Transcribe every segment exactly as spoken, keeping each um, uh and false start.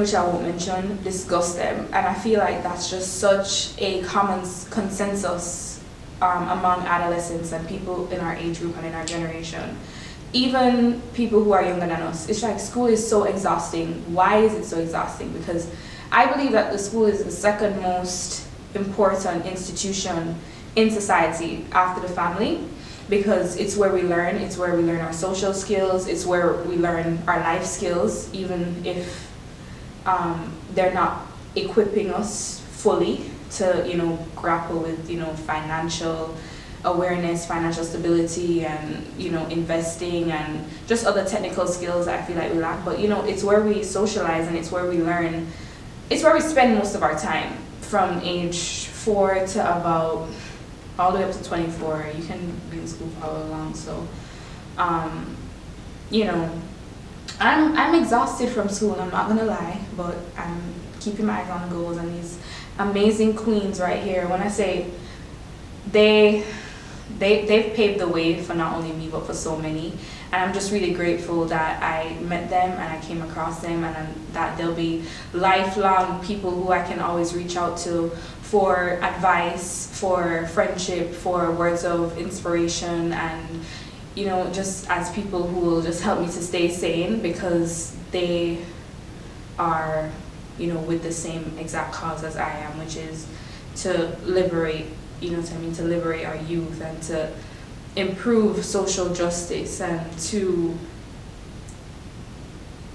Which I won't mention, discuss them, and I feel like that's just such a common consensus um, among adolescents and people in our age group and in our generation. Even people who are younger than us, it's like school is so exhausting. Why is it so exhausting? Because I believe that the school is the second most important institution in society after the family, because it's where we learn, it's where we learn our social skills, it's where we learn our life skills, even if Um, they're not equipping us fully to, you know, grapple with, you know, financial awareness, financial stability, and, you know, investing and just other technical skills that I feel like we lack. But, you know, it's where we socialize and it's where we learn. It's where we spend most of our time from age four to about all the way up to twenty-four. You can be in school for how long, so, um, you know, I'm, I'm exhausted from school, I'm not gonna lie, but I'm keeping my eyes on the goals and these amazing queens right here. When I say they, they, they've paved the way for not only me, but for so many. And I'm just really grateful that I met them and I came across them, and I'm, that they'll be lifelong people who I can always reach out to for advice, for friendship, for words of inspiration, and you know, just as people who will just help me to stay sane, because they are, you know, with the same exact cause as I am, which is to liberate, you know what I mean, to liberate our youth and to improve social justice and to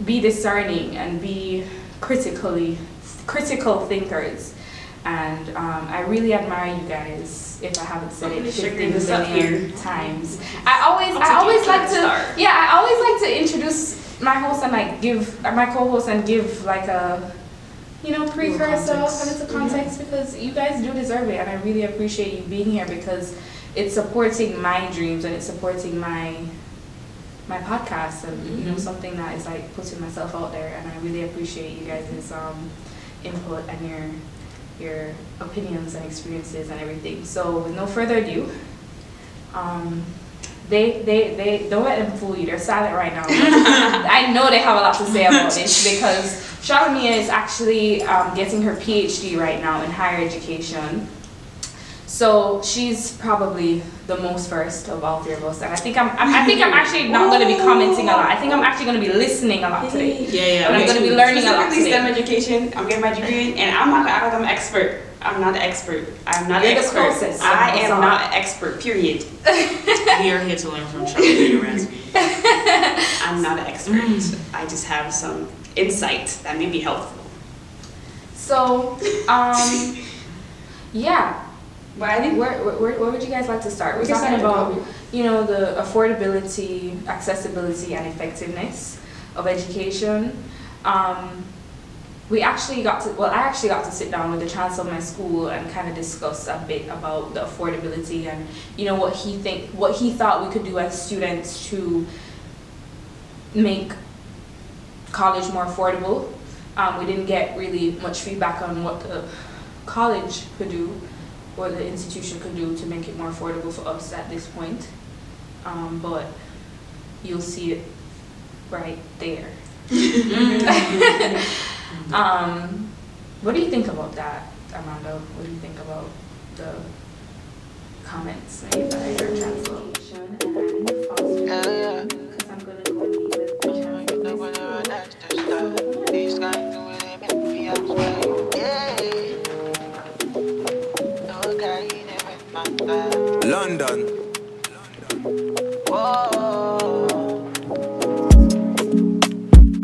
be discerning and be critically, critical thinkers. And um, I really admire you guys. If I haven't said it fifteen million times, I always, I always like to, yeah, I always like to introduce my host and like give my co-host and give like a, you know, precursor and it's a context, mm-hmm. because you guys do deserve it, and I really appreciate you being here because it's supporting my dreams and it's supporting my, my podcast and mm-hmm. you know, something that is like putting myself out there, and I really appreciate you guys' um input and your. your opinions and experiences and everything. So with no further ado, um, they, they, they, don't let them fool you, they're silent right now. I know they have a lot to say about this because Shalomia is actually um, getting her PhD right now in higher education. So she's probably the most versed of all three of us, and I think I'm, I'm I think I'm actually not going to be commenting a lot. I think I'm actually going to be listening a lot today. Yeah, yeah. And okay. I'm going to be learning a lot today. STEM education. I'm getting my degree, and I'm not going to act like I'm an expert. I'm not an expert. I'm not an expert. Process, so I am not an expert. Period. We are here to learn from Shalomia Rasby. I'm not an expert. I just have some insight that may be helpful. So, um, yeah. But I think where, where, where would you guys like to start? We're talking about, you know, the affordability, accessibility, and effectiveness of education. Um, we actually got to, well, I actually got to sit down with the chancellor of my school and kind of discuss a bit about the affordability and, you know, what he think, what he thought we could do as students to make college more affordable. Um, we didn't get really much feedback on what the college could do or the institution could do to make it more affordable for us at this point. Um, but you'll see it right there. um, what do you think about that, Amanda? What do you think about the comments made by your translation? Hell yeah. London.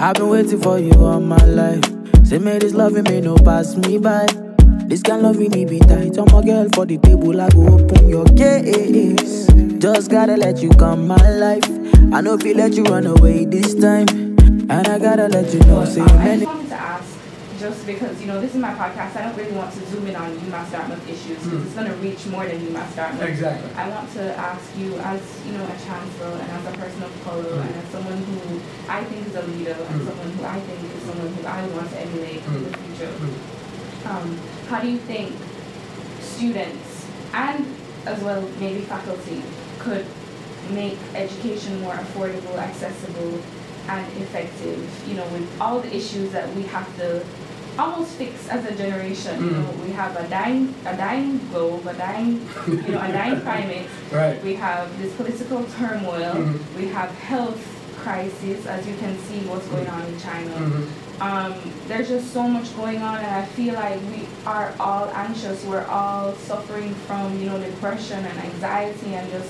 I've been waiting for you all my life. Say mate is loving me, no pass me by. This kind loving me be tight. I'm a girl for the table, I go open your case. Just gotta let you come my life. I know if you let you run away this time. And I gotta let you know. Say many. Just because, you know, this is my podcast, I don't really want to zoom in on UMass Dartmouth issues because mm. it's going to reach more than UMass Dartmouth. Exactly. I want to ask you, as, you know, a chancellor and as a person of color mm. and as someone who I think is a leader mm. and someone who I think is someone who I want to emulate mm. in the future, mm. um, how do you think students and as well maybe faculty could make education more affordable, accessible, and effective, you know, with all the issues that we have to almost fixed as a generation. Mm. You know, we have a dying, a dying globe, a dying, you know, a dying climate. Right. We have this political turmoil. Mm. We have health crisis, as you can see what's going on in China. Mm-hmm. Um, there's just so much going on, and I feel like we are all anxious. We're all suffering from, you know, depression and anxiety and just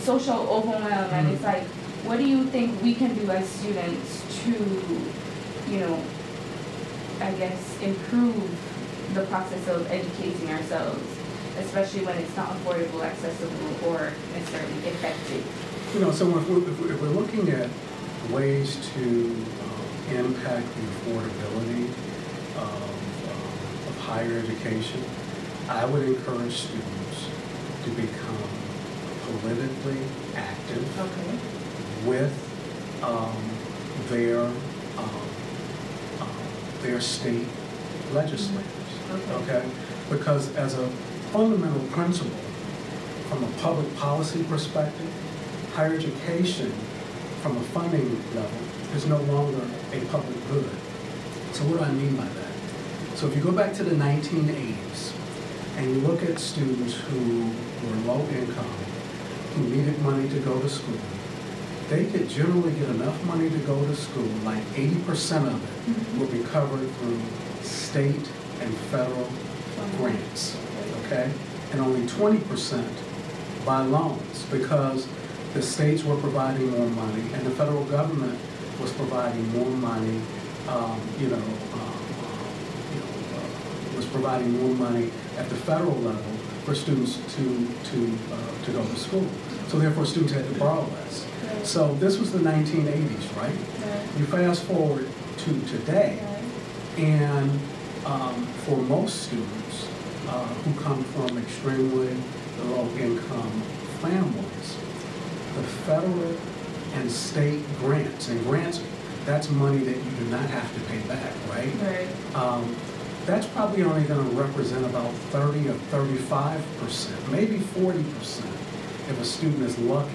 social overwhelm. Mm. And it's like, what do you think we can do as students to, you know, I guess, improve the process of educating ourselves, especially when it's not affordable, accessible, or necessarily effective? You know, so if we're, if we're looking at ways to uh, impact the affordability of, uh, of higher education, I would encourage students to become politically active okay. with um, their um, their state legislators, okay. okay? Because as a fundamental principle, from a public policy perspective, higher education, from a funding level, is no longer a public good. So what do I mean by that? So if you go back to the nineteen eighties, and you look at students who were low income, who needed money to go to school, they could generally get enough money to go to school, like eighty percent of it mm-hmm. will be covered through state and federal grants, okay? And only twenty percent by loans, because the states were providing more money and the federal government was providing more money, um, you know, um, you know uh, was providing more money at the federal level for students to, to, uh, to go to school. So therefore students had to borrow less. So this was the nineteen eighties, right? Yeah. You fast forward to today, yeah. and um, for most students uh, who come from extremely low-income families, the federal and state grants, and grants, that's money that you do not have to pay back, right? Right. Um, that's probably only going to represent about thirty or thirty-five percent, maybe forty percent if a student is lucky.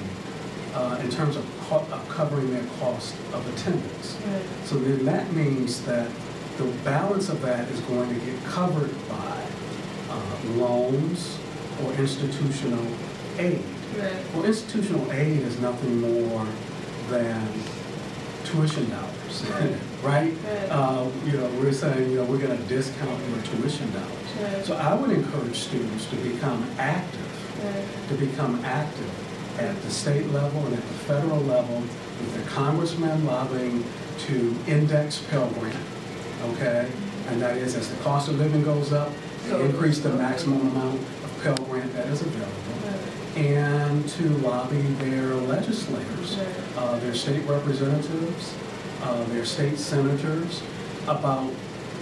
Uh, in terms of co uh, covering their cost of attendance. Right. So then that means that the balance of that is going to get covered by uh, loans or institutional aid. Right. Well, institutional aid is nothing more than tuition dollars, right? right? right. Uh, you know, we're saying, you know, we're going to discount your tuition dollars. Right. So I would encourage students to become active, right. to become active at the state level and at the federal level, with the congressman lobbying to index Pell Grant, okay? And that is, as the cost of living goes up, so increase the maximum amount of Pell Grant that is available, right. and to lobby their legislators, right. uh, their state representatives, uh, their state senators, about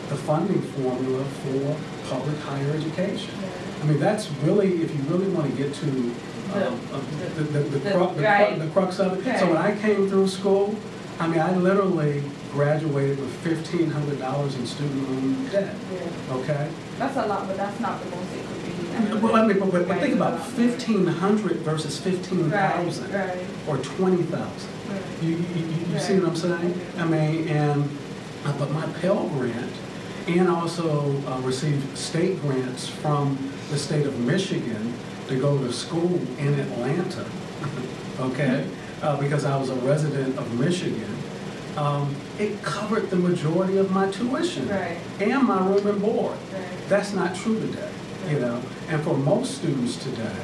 the funding formula for public higher education. I mean, that's really, if you really want to get to um, the, the, the, the, the, cru the, right. cru the crux of it. Okay. So when I came through school, I mean, I literally graduated with fifteen hundred dollars in student loan debt, yeah. Okay? That's a lot, but that's not the most it could be. Well, I mean, but, but right. think about fifteen hundred versus fifteen thousand right. right. or twenty thousand. Right. You, you, you right. see what I'm saying? I mean, and, uh, but my Pell Grant, and also uh, received state grants from the state of Michigan to go to school in Atlanta, okay? Uh, because I was a resident of Michigan. Um, it covered the majority of my tuition right. and my room and board. Right. That's not true today, right. you know? And for most students today,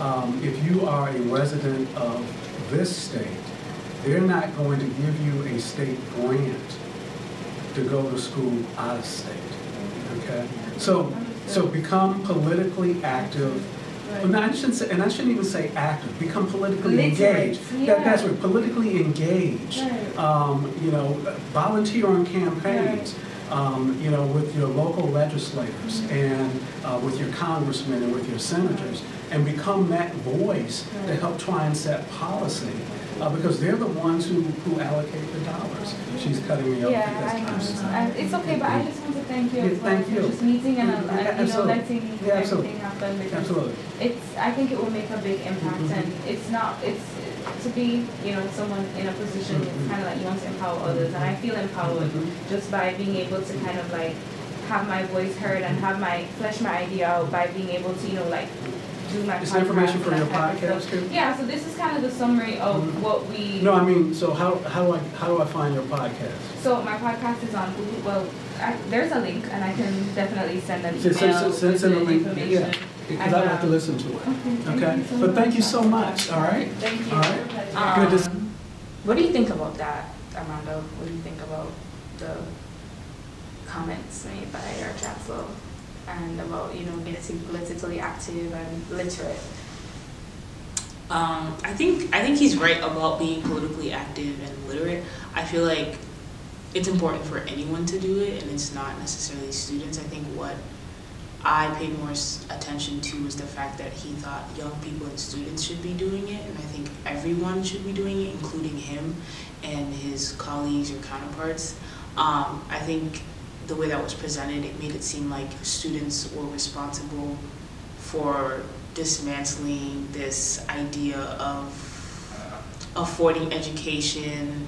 um, if you are a resident of this state, they're not going to give you a state grant to go to school out of state, okay? So, so become politically active. Right. Well, no, I shouldn't say, and I shouldn't even say active. Become politically engaged. Yeah. That, that's right. Politically engaged. Right. Um, you know, volunteer on campaigns. Right. Um, you know, with your local legislators mm-hmm. and uh, with your congressmen and with your senators, and become that voice right. to help try and set policy. Uh, because they're the ones who, who allocate the dollars. She's cutting me off. Yeah, that's I, time. I, it's okay, but I just want to thank you yeah, as well thank for you. Just meeting and yeah, uh, you know, letting yeah, everything happen. Because absolutely. It's, I think it will make a big impact, mm-hmm. and it's not, it's to be, you know, someone in a position, mm-hmm. it's kind of like you want to empower others, and I feel empowered mm-hmm. just by being able to kind of like have my voice heard and have my, flesh my idea out by being able to, you know, like, Is information from your podcast too? Yeah, so this is kind of the summary of mm-hmm. what we. No, I mean, so how how do I how do I find your podcast? So my podcast is on Google. Well, I, there's a link, and I can definitely send an email. Send, send, send a link, yeah, because I'd have to listen to it. Okay, okay? Thank so but much. Thank you so much. All right, thank you. All right, um, good. What do you think about that, Armando? What do you think about the comments made by our chancellor? And about, you know, getting politically active and literate. Um, I think I think he's right about being politically active and literate. I feel like it's important for anyone to do it, and it's not necessarily students. I think what I paid more attention to was the fact that he thought young people and students should be doing it, and I think everyone should be doing it, including him and his colleagues or counterparts. Um, I think the way that was presented, it made it seem like students were responsible for dismantling this idea of affording education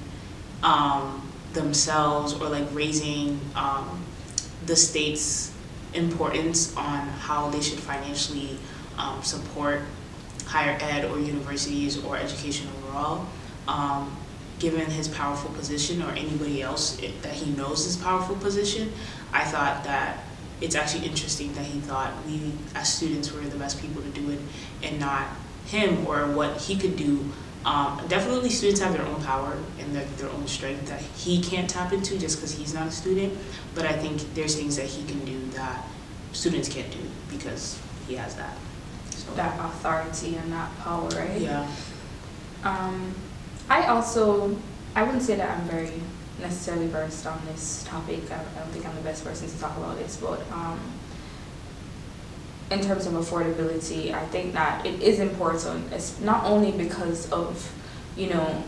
um, themselves, or like raising um, the state's importance on how they should financially um, support higher ed or universities or education overall. Um, given his powerful position, or anybody else that he knows is powerful position, I thought that it's actually interesting that he thought we as students were the best people to do it and not him or what he could do. Um, definitely students have their own power and their, their own strength that he can't tap into just because he's not a student, but I think there's things that he can do that students can't do because he has that. So, that authority and that power, right? Yeah. Um, I also, I wouldn't say that I'm very necessarily versed on this topic. I, I don't think I'm the best person to talk about this, but um, in terms of affordability, I think that it is important. It's not only because of, you know,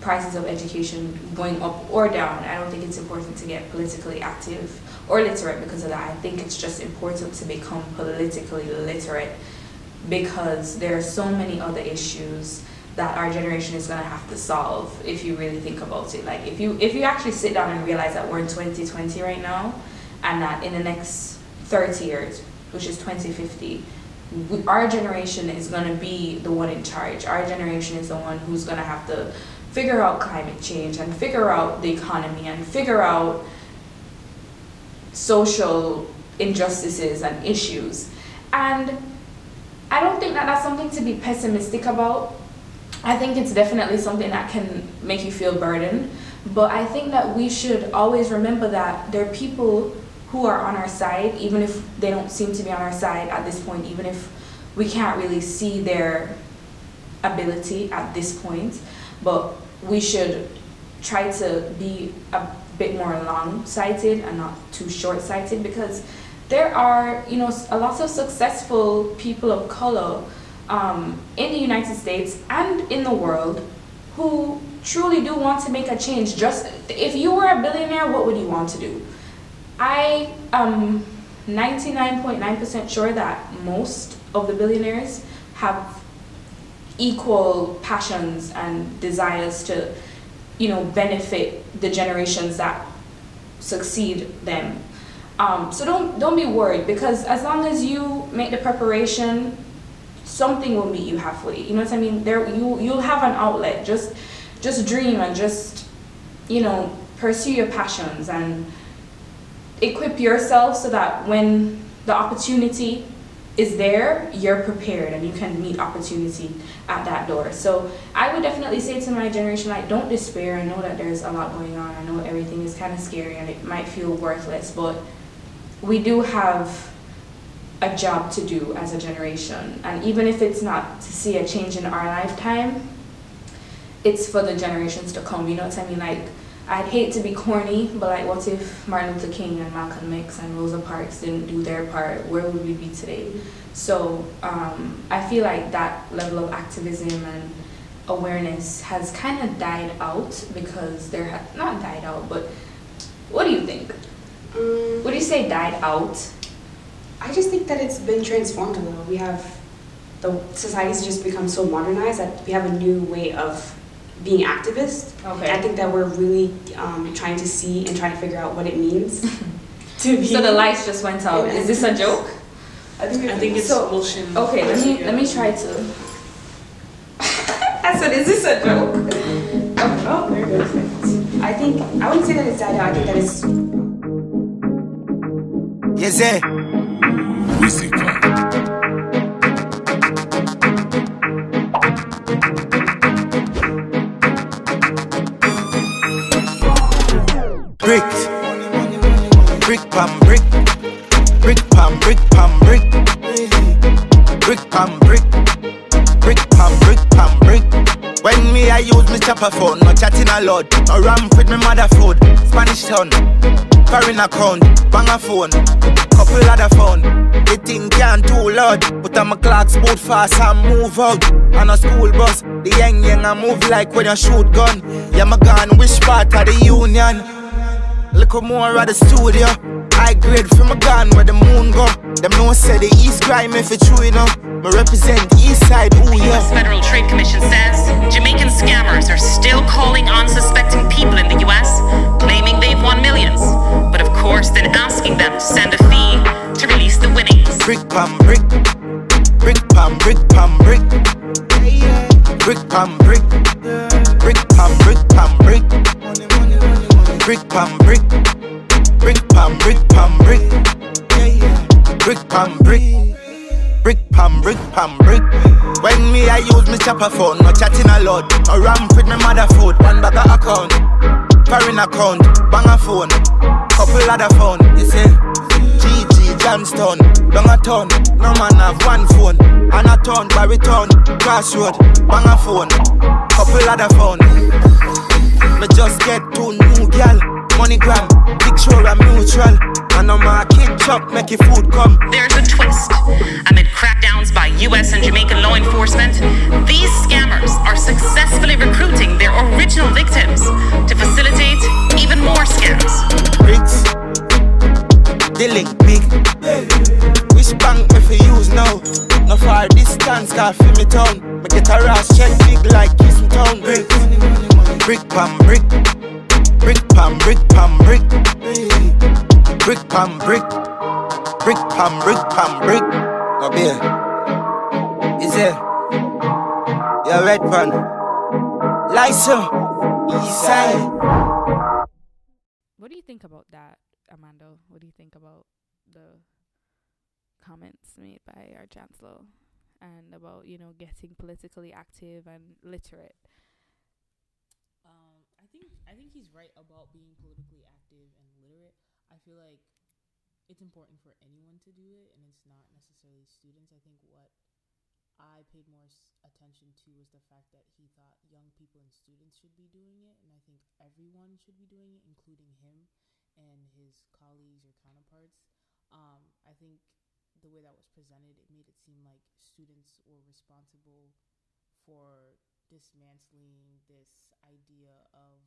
prices of education going up or down. I don't think it's important to get politically active or literate because of that. I think it's just important to become politically literate because there are so many other issues that our generation is gonna have to solve if you really think about it. Like if you if you actually sit down and realize that we're in twenty twenty right now, and that in the next thirty years, which is twenty fifty, we, our generation is gonna be the one in charge. Our generation is the one who's gonna have to figure out climate change and figure out the economy and figure out social injustices and issues. And I don't think that that's something to be pessimistic about. I think it's definitely something that can make you feel burdened, but I think that we should always remember that there are people who are on our side, even if they don't seem to be on our side at this point, even if we can't really see their ability at this point, but we should try to be a bit more long-sighted and not too short-sighted, because there are, you know, a lot of successful people of color um, in the United States and in the world who truly do want to make a change. Just if you were a billionaire, what would you want to do? I am ninety-nine point nine percent sure that most of the billionaires have equal passions and desires to, you know, benefit the generations that succeed them. Um, so don't don't be worried, because as long as you make the preparation, something will meet you halfway. You know what I mean? There you you'll have an outlet. Just just dream and just, you know, pursue your passions and equip yourself so that when the opportunity is there, you're prepared and you can meet opportunity at that door. So I would definitely say to my generation, like, don't despair. I know that there's a lot going on. I know everything is kind of scary and it might feel worthless, but we do have a job to do as a generation. And even if it's not to see a change in our lifetime, it's for the generations to come. You know what I mean? Like, I'd hate to be corny, but like, what if Martin Luther King and Malcolm X and Rosa Parks didn't do their part? Where would we be today? So um, I feel like that level of activism and awareness has kind of died out, because there have not died out, but what do you think? Um, Would you say died out? I just think that it's been transformed a little. We have, the society's just become so modernized that we have a new way of being activist. Okay. I think that we're really um, trying to see and trying to figure out what it means to be. So the lights just went out. Is this a joke? I think, I think it's so, bullshit. Okay, let me let me try to. I said, is this a joke? Oh, there it goes. I think I wouldn't say that it's died out. I think that it's. Yes, eh? We see God. Brick, brick, pam, brick, brick, pam, brick, pam, brick, brick, pam, brick, brick, pam, brick, pam, brick. When me I use me chopper phone, no chatting a lot, no ramp with me mother food, Spanish town, foreign account, bang a phone, couple other phone. They think I'm too loud, but I'm a clock boot fast and move out. On a school bus, the young young I move like when you shoot gun. Yeah, my gun, which part of the union? Look more at the studio. I grade from a gun where the moon go. Them no say the East crime if it's true enough. Me represent the East side, ooh yeah. The U S Federal Trade Commission says Jamaican scammers are still calling on suspecting people in the U S, claiming they've won millions, but of course then asking them to send a fee to release the winnings. Brick pam brick, brick pam brick pam brick, brick pam brick, brick pam brick pam brick. Brick pam brick, brick pam brick pam brick, brick pam brick, brick pam brick pam brick. When me I use me chopper phone, no chatting a lot, no ramp with me mother food, one bag of account, foreign account, bang a phone, couple other phone. You say G G Johnstown, long a ton, no man have one phone, and a ton baritone, crossroad, bang a phone, couple other phone. Me just get two new gal, MoneyGram, Picture and Mutual, and I'm a kid chop, make your food come. There's a twist. Amid crackdowns by U S and Jamaican law enforcement, these scammers are successfully recruiting their original victims to facilitate even more scams. Bricks, they link big. Which bank me fi use now? No far distance, car fi me town. Me get a rash check big like Kiss me town. Bricks. Brick pam brick, brick pam brick pam brick, brick pam brick, brick pam brick pam brick. No beer, is there? Yeah, red man, Lysol, Eastside. What do you think about that, Amanda? What do you think about the comments made by our chancellor and about, you know, getting politically active and literate? I think I think he's right about being politically active and literate. I feel like it's important for anyone to do it, and it's not necessarily students. I think what I paid more attention to was the fact that he thought young people and students should be doing it, and I think everyone should be doing it, including him and his colleagues or counterparts. Um, I think the way that was presented, it made it seem like students were responsible for dismantling this idea of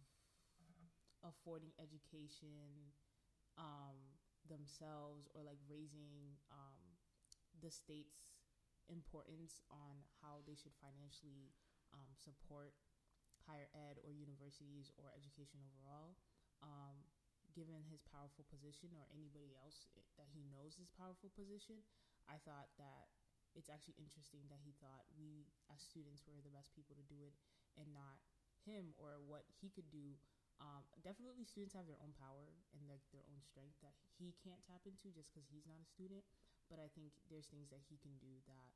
affording education um, themselves, or like raising um, the state's importance on how they should financially um, support higher ed or universities or education overall. Um, given his powerful position, or anybody else that he knows his powerful position, I thought that it's actually interesting that he thought we as students were the best people to do it and not him or what he could do. Um, definitely students have their own power and their, their own strength that he can't tap into just because he's not a student. But I think there's things that he can do that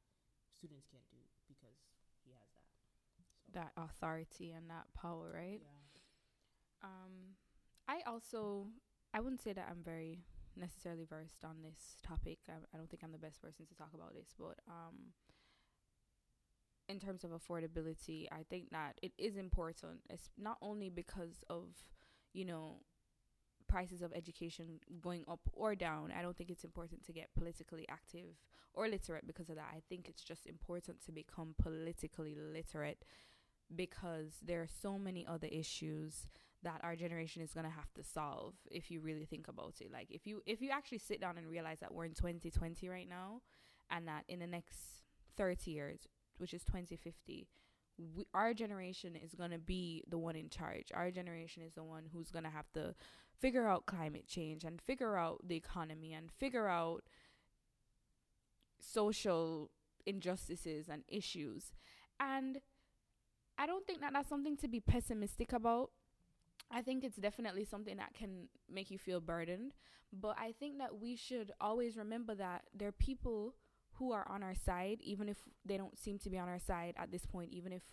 students can't do because he has that. So. That authority and that power, right? Yeah. Um, I also, I wouldn't say that I'm very necessarily versed on this topic. I, I don't think I'm the best person to talk about this, but um, in terms of affordability, I think that it is important. It's not only because of, you know, prices of education going up or down. I don't think it's important to get politically active or literate because of that. I think it's just important to become politically literate because there are so many other issues that our generation is going to have to solve if you really think about it. Like if you if you actually sit down and realize that we're in twenty twenty right now, and that in the next thirty years, which is twenty fifty, we, our generation is going to be the one in charge. Our generation is the one who's going to have to figure out climate change and figure out the economy and figure out social injustices and issues. And I don't think that that's something to be pessimistic about. I think it's definitely something that can make you feel burdened. But I think that we should always remember that there are people who are on our side, even if they don't seem to be on our side at this point, even if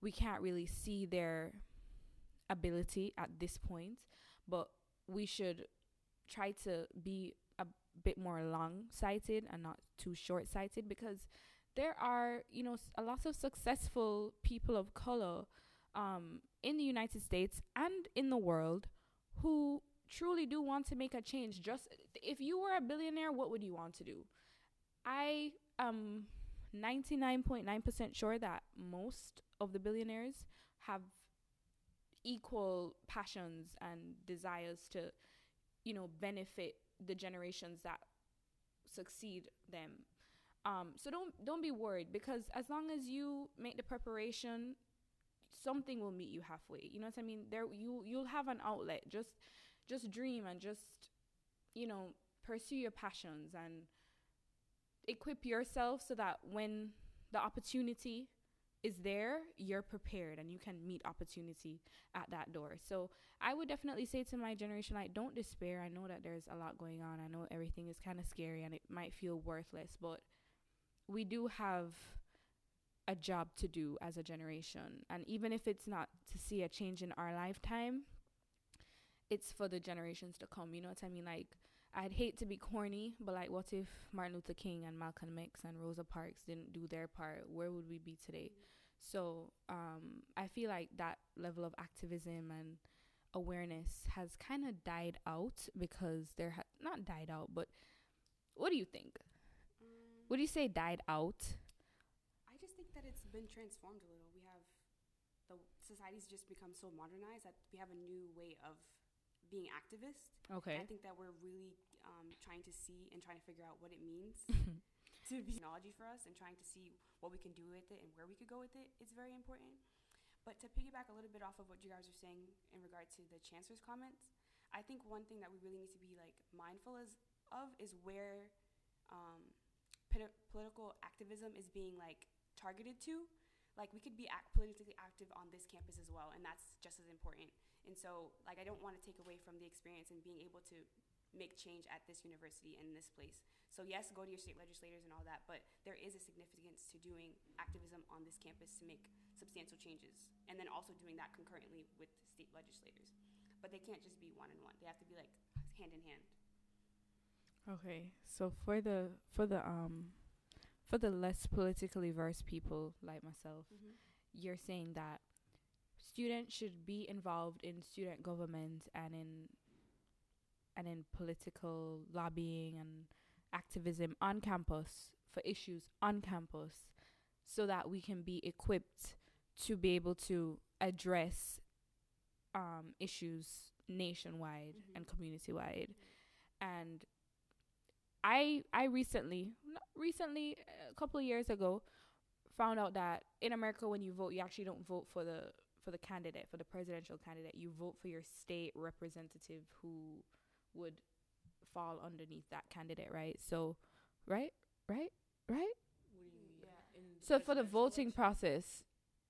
we can't really see their ability at this point. But we should try to be a bit more long-sighted and not too short-sighted, because there are, you know, a lot of successful people of color um, in the United States and in the world who truly do want to make a change. Just if you were a billionaire, what would you want to do? I am ninety-nine point nine percent sure that most of the billionaires have equal passions and desires to, you know, benefit the generations that succeed them. Um, so don't don't be worried, because as long as you make the preparation, something will meet you halfway. You know what I mean? There you you'll have an outlet. Just just dream and just, you know, pursue your passions and equip yourself so that when the opportunity is there, you're prepared and you can meet opportunity at that door. So I would definitely say to my generation, like, don't despair. I know that there's a lot going on. I know everything is kind of scary and it might feel worthless, but we do have a job to do as a generation. And even if it's not to see a change in our lifetime, it's for the generations to come. You know what I mean? Like, I'd hate to be corny, but like, what if Martin Luther King and Malcolm X and Rosa Parks didn't do their part? Where would we be today? So um, I feel like that level of activism and awareness has kind of died out because they're ha- not died out, but what do you think? Um, Would you say died out? I just think that it's been transformed a little. We have, the society's just become so modernized that we have a new way of being activist. Okay. And I think that we're really um, trying to see and trying to figure out what it means to be technology for us, and trying to see what we can do with it and where we could go with it. It's very important. But to piggyback a little bit off of what you guys are saying in regard to the chancellor's comments, I think one thing that we really need to be like mindful is, of is where um, p- political activism is being like targeted to. Like, we could be act- politically active on this campus as well, and that's just as important. And so, like, I don't want to take away from the experience and being able to make change at this university and this place. So, yes, go to your state legislators and all that, but there is a significance to doing activism on this campus to make substantial changes, and then also doing that concurrently with state legislators. But they can't just be one-on-one. They have to be, like, hand-in-hand. Okay. So, for the for the um. for the less politically versed people like myself, mm-hmm. you're saying that students should be involved in student government and in and in political lobbying and activism on campus for issues on campus, so that we can be equipped to be able to address um, issues nationwide mm-hmm. and community-wide. Mm-hmm. And I I recently, not recently, a couple of years ago, found out that in America, when you vote, you actually don't vote for the for the candidate, for the presidential candidate. You vote for your state representative who would fall underneath that candidate, right? So, right, right, right? Yeah, so for the voting election. process,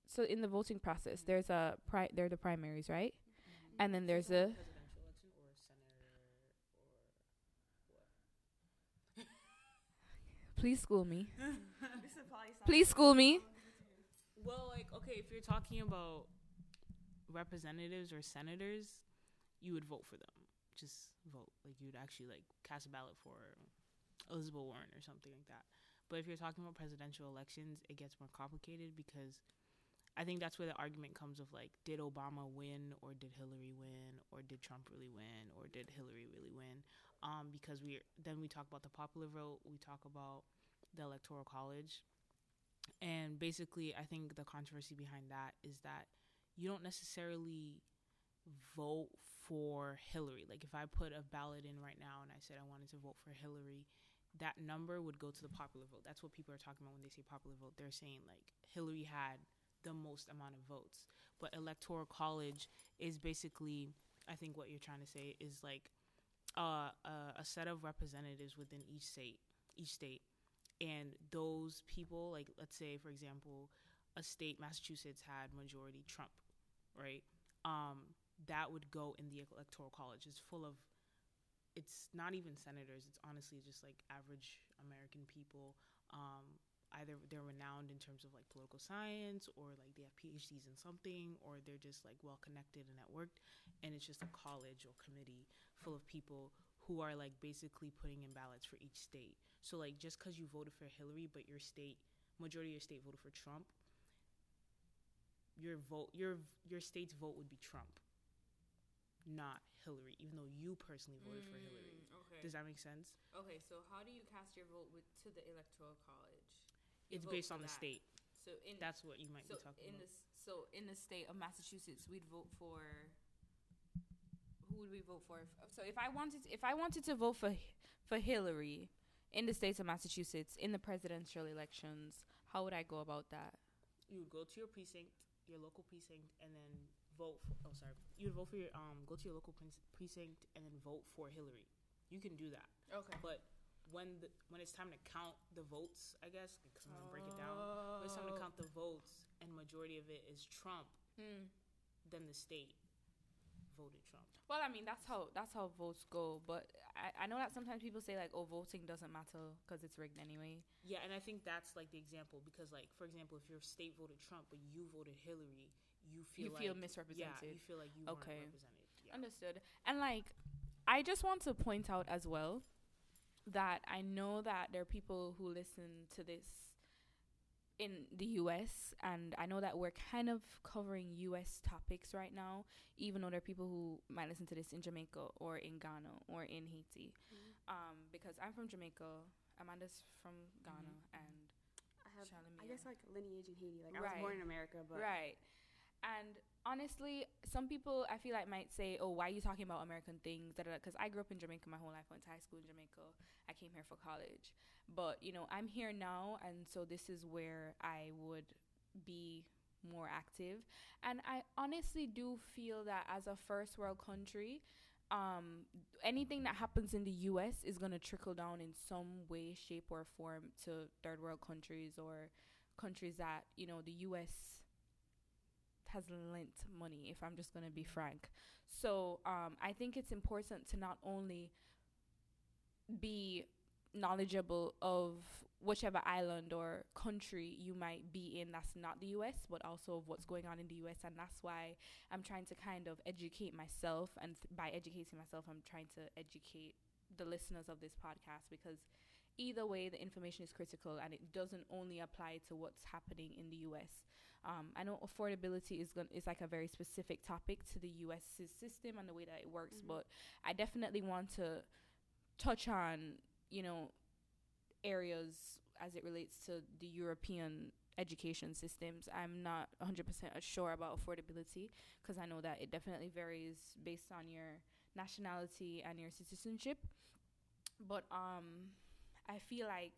so in the voting process, mm-hmm. there's a, pri- there are the primaries, right? Mm-hmm. And then there's a... Please school me. Please school me. Well, like, okay, if you're talking about representatives or senators, you would vote for them. Just vote. Like, you'd actually, like, cast a ballot for Elizabeth Warren or something like that. But if you're talking about presidential elections, it gets more complicated because I think that's where the argument comes of, like, did Obama win or did Hillary win or did Trump really win or did Hillary really win? Um, because we then we talk about the popular vote, we talk about the Electoral College. And basically, I think the controversy behind that is that you don't necessarily vote for Hillary. Like, if I put a ballot in right now and I said I wanted to vote for Hillary, that number would go to the popular vote. That's what people are talking about when they say popular vote. They're saying, like, Hillary had the most amount of votes. But Electoral College is basically, I think what you're trying to say is, like, uh, a, a set of representatives within each state, each state. And those people, like, let's say, for example, a state, Massachusetts, had majority Trump, right? Um, that would go in the Electoral College. It's full of, it's not even senators. It's honestly just, like, average American people. Um, either they're renowned in terms of, like, political science, or, like, they have PhDs in something, or they're just, like, well-connected and at work. And it's just a college or committee full of people who are, like, basically putting in ballots for each state. So, like, just because you voted for Hillary, but your state, majority of your state voted for Trump, your vote, your your state's vote would be Trump, not Hillary, even though you personally voted mm, for Hillary. Okay. Does that make sense? Okay, so how do you cast your vote with, to the Electoral College? You it's based on that. the state. So in that's what you might so be talking in about. This, so in the state of Massachusetts, we'd vote for. Who would we vote for? If, so if I wanted, to, if I wanted to vote for for Hillary in the state of Massachusetts in the presidential elections, how would I go about that? You would go to your precinct, your local precinct, and then vote. For, oh, sorry. You would vote for your um. Go to your local pre- precinct and then vote for Hillary. You can do that. Okay. But when the, when it's time to count the votes, I guess, because I'm gonna break it down. When it's time to count the votes and majority of it is Trump, mm. then the state voted Trump. Well, I mean, that's how that's how votes go. But I, I know that sometimes people say, like, oh, voting doesn't matter because it's rigged anyway. Yeah, and I think that's, like, the example because, like, for example, if your state voted Trump but you voted Hillary, you feel you like feel misrepresented. Yeah, you feel like you okay. weren't represented. Yeah. Understood. And, like, I just want to point out as well that I know that there are people who listen to this in the U S, and I know that we're kind of covering U S topics right now, even though there are people who might listen to this in Jamaica or in Ghana or in Haiti. Mm-hmm. Um, because I'm from Jamaica, Amanda's from Ghana, mm-hmm. and I have, Shalomia. I guess, like, lineage in Haiti. Like, right. I was born in America, but right. And honestly, some people I feel like might say, "Oh, why are you talking about American things?" Because I grew up in Jamaica my whole life. I went to high school in Jamaica. I came here for college, but you know, I'm here now, and so this is where I would be more active. And I honestly do feel that as a first world country, um, anything that happens in the U S is going to trickle down in some way, shape, or form to third world countries or countries that you know the U S has lent money, if I'm just going to be frank. So um, I think it's important to not only be knowledgeable of whichever island or country you might be in that's not the U S, but also of what's going on in the U S. And that's why I'm trying to kind of educate myself. And th- by educating myself, I'm trying to educate the listeners of this podcast because Either way, the information is critical, and it doesn't only apply to what's happening in the U S. Um, I know affordability is gon- is like a very specific topic to the U S system and the way that it works, mm-hmm. but I definitely want to touch on, you know, areas as it relates to the European education systems. I'm not one hundred percent sure about affordability, because I know that it definitely varies based on your nationality and your citizenship. But um, I feel like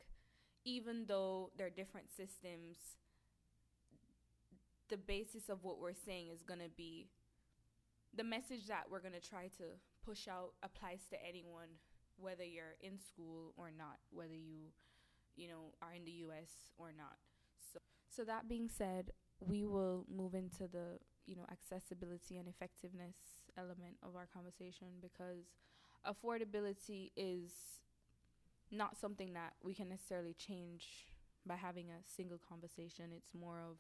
even though there are different systems, the basis of what we're saying is going to be the message that we're going to try to push out applies to anyone, whether you're in school or not, whether you, you know, are in the U S or not. So, so that being said, we will move into the, you know, accessibility and effectiveness element of our conversation, because affordability is not something that we can necessarily change by having a single conversation. It's more of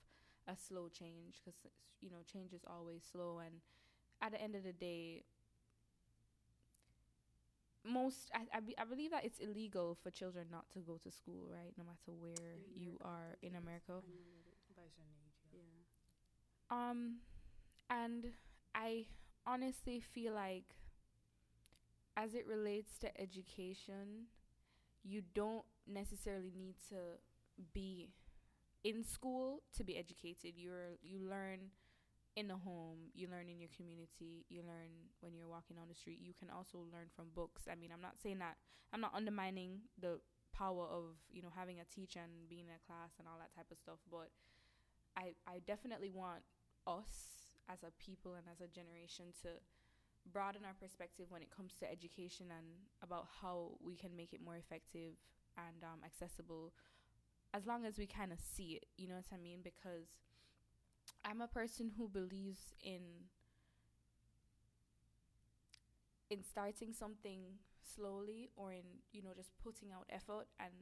a slow change, because, you know, change is always slow. And at the end of the day, Most, I, I, be, I believe that it's illegal for children not to go to school, right? No matter where in you America, are in America. Yeah. Um, and I honestly feel like, as it relates to education, you don't necessarily need to be in school to be educated. You're you learn. In the home, you learn in your community, you learn when you're walking down the street. You can also learn from books. I mean, I'm not saying that, I'm not undermining the power of, you know, having a teacher and being in a class and all that type of stuff, but I, I definitely want us as a people and as a generation to broaden our perspective when it comes to education and about how we can make it more effective and um, accessible, as long as we kind of see it, you know what I mean? Because I'm a person who believes in in starting something slowly, or in, you know, just putting out effort. And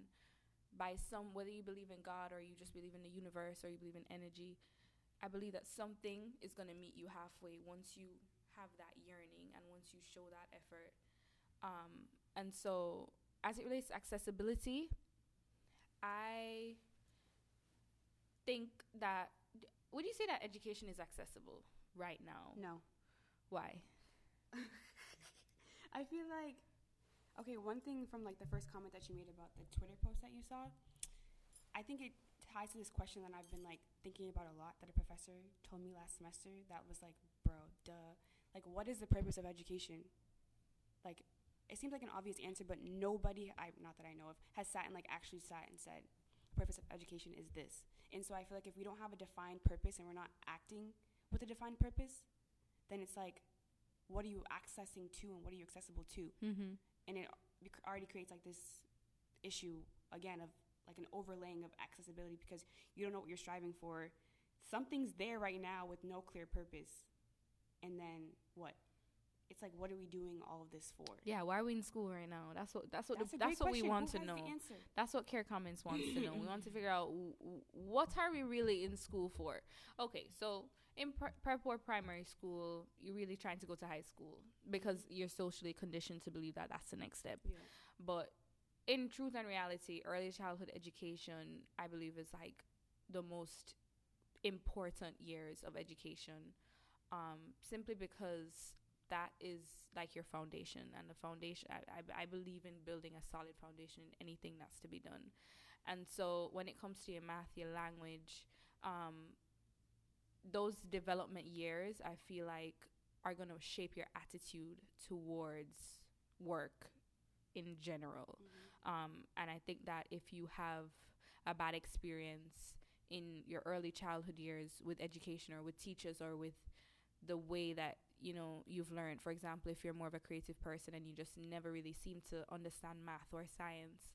by some, whether you believe in God or you just believe in the universe or you believe in energy, I believe that something is going to meet you halfway once you have that yearning and once you show that effort. Um, and so as it relates to accessibility, I think that... Would you say that education is accessible right now? No. Why? I feel like, okay, one thing from like the first comment that you made about the Twitter post that you saw, I think it ties to this question that I've been like thinking about a lot, that a professor told me last semester that was like, bro, duh. Like, what is the purpose of education? Like, it seems like an obvious answer, but nobody, I not that I know of, has sat and like actually sat and said, purpose of education is this. And so I feel like if we don't have a defined purpose and we're not acting with a defined purpose, then it's like, what are you accessing to and what are you accessible to? Mm-hmm. And it already creates like this issue, again, of like an overlaying of accessibility, because you don't know what you're striving for. Something's there right now with no clear purpose. And then what? It's like, what are we doing all of this for? Yeah, why are we in school right now? That's what that's what that's, the, that's what question. we want Who to know. That's what Care Commons wants to know. We want to figure out w- w- what are we really in school for? Okay, so in pre- prep or primary school, you're really trying to go to high school because you're socially conditioned to believe that that's the next step. Yeah. But in truth and reality, early childhood education, I believe, is like the most important years of education, um, simply because that is like your foundation, and the foundation, I, I, I believe in building a solid foundation in anything that's to be done. And so when it comes to your math, your language, um, those development years, I feel like, are going to shape your attitude towards work in general. Mm-hmm. Um, and I think that if you have a bad experience in your early childhood years with education or with teachers or with the way that, you know, you've learned, for example, if you're more of a creative person and you just never really seem to understand math or science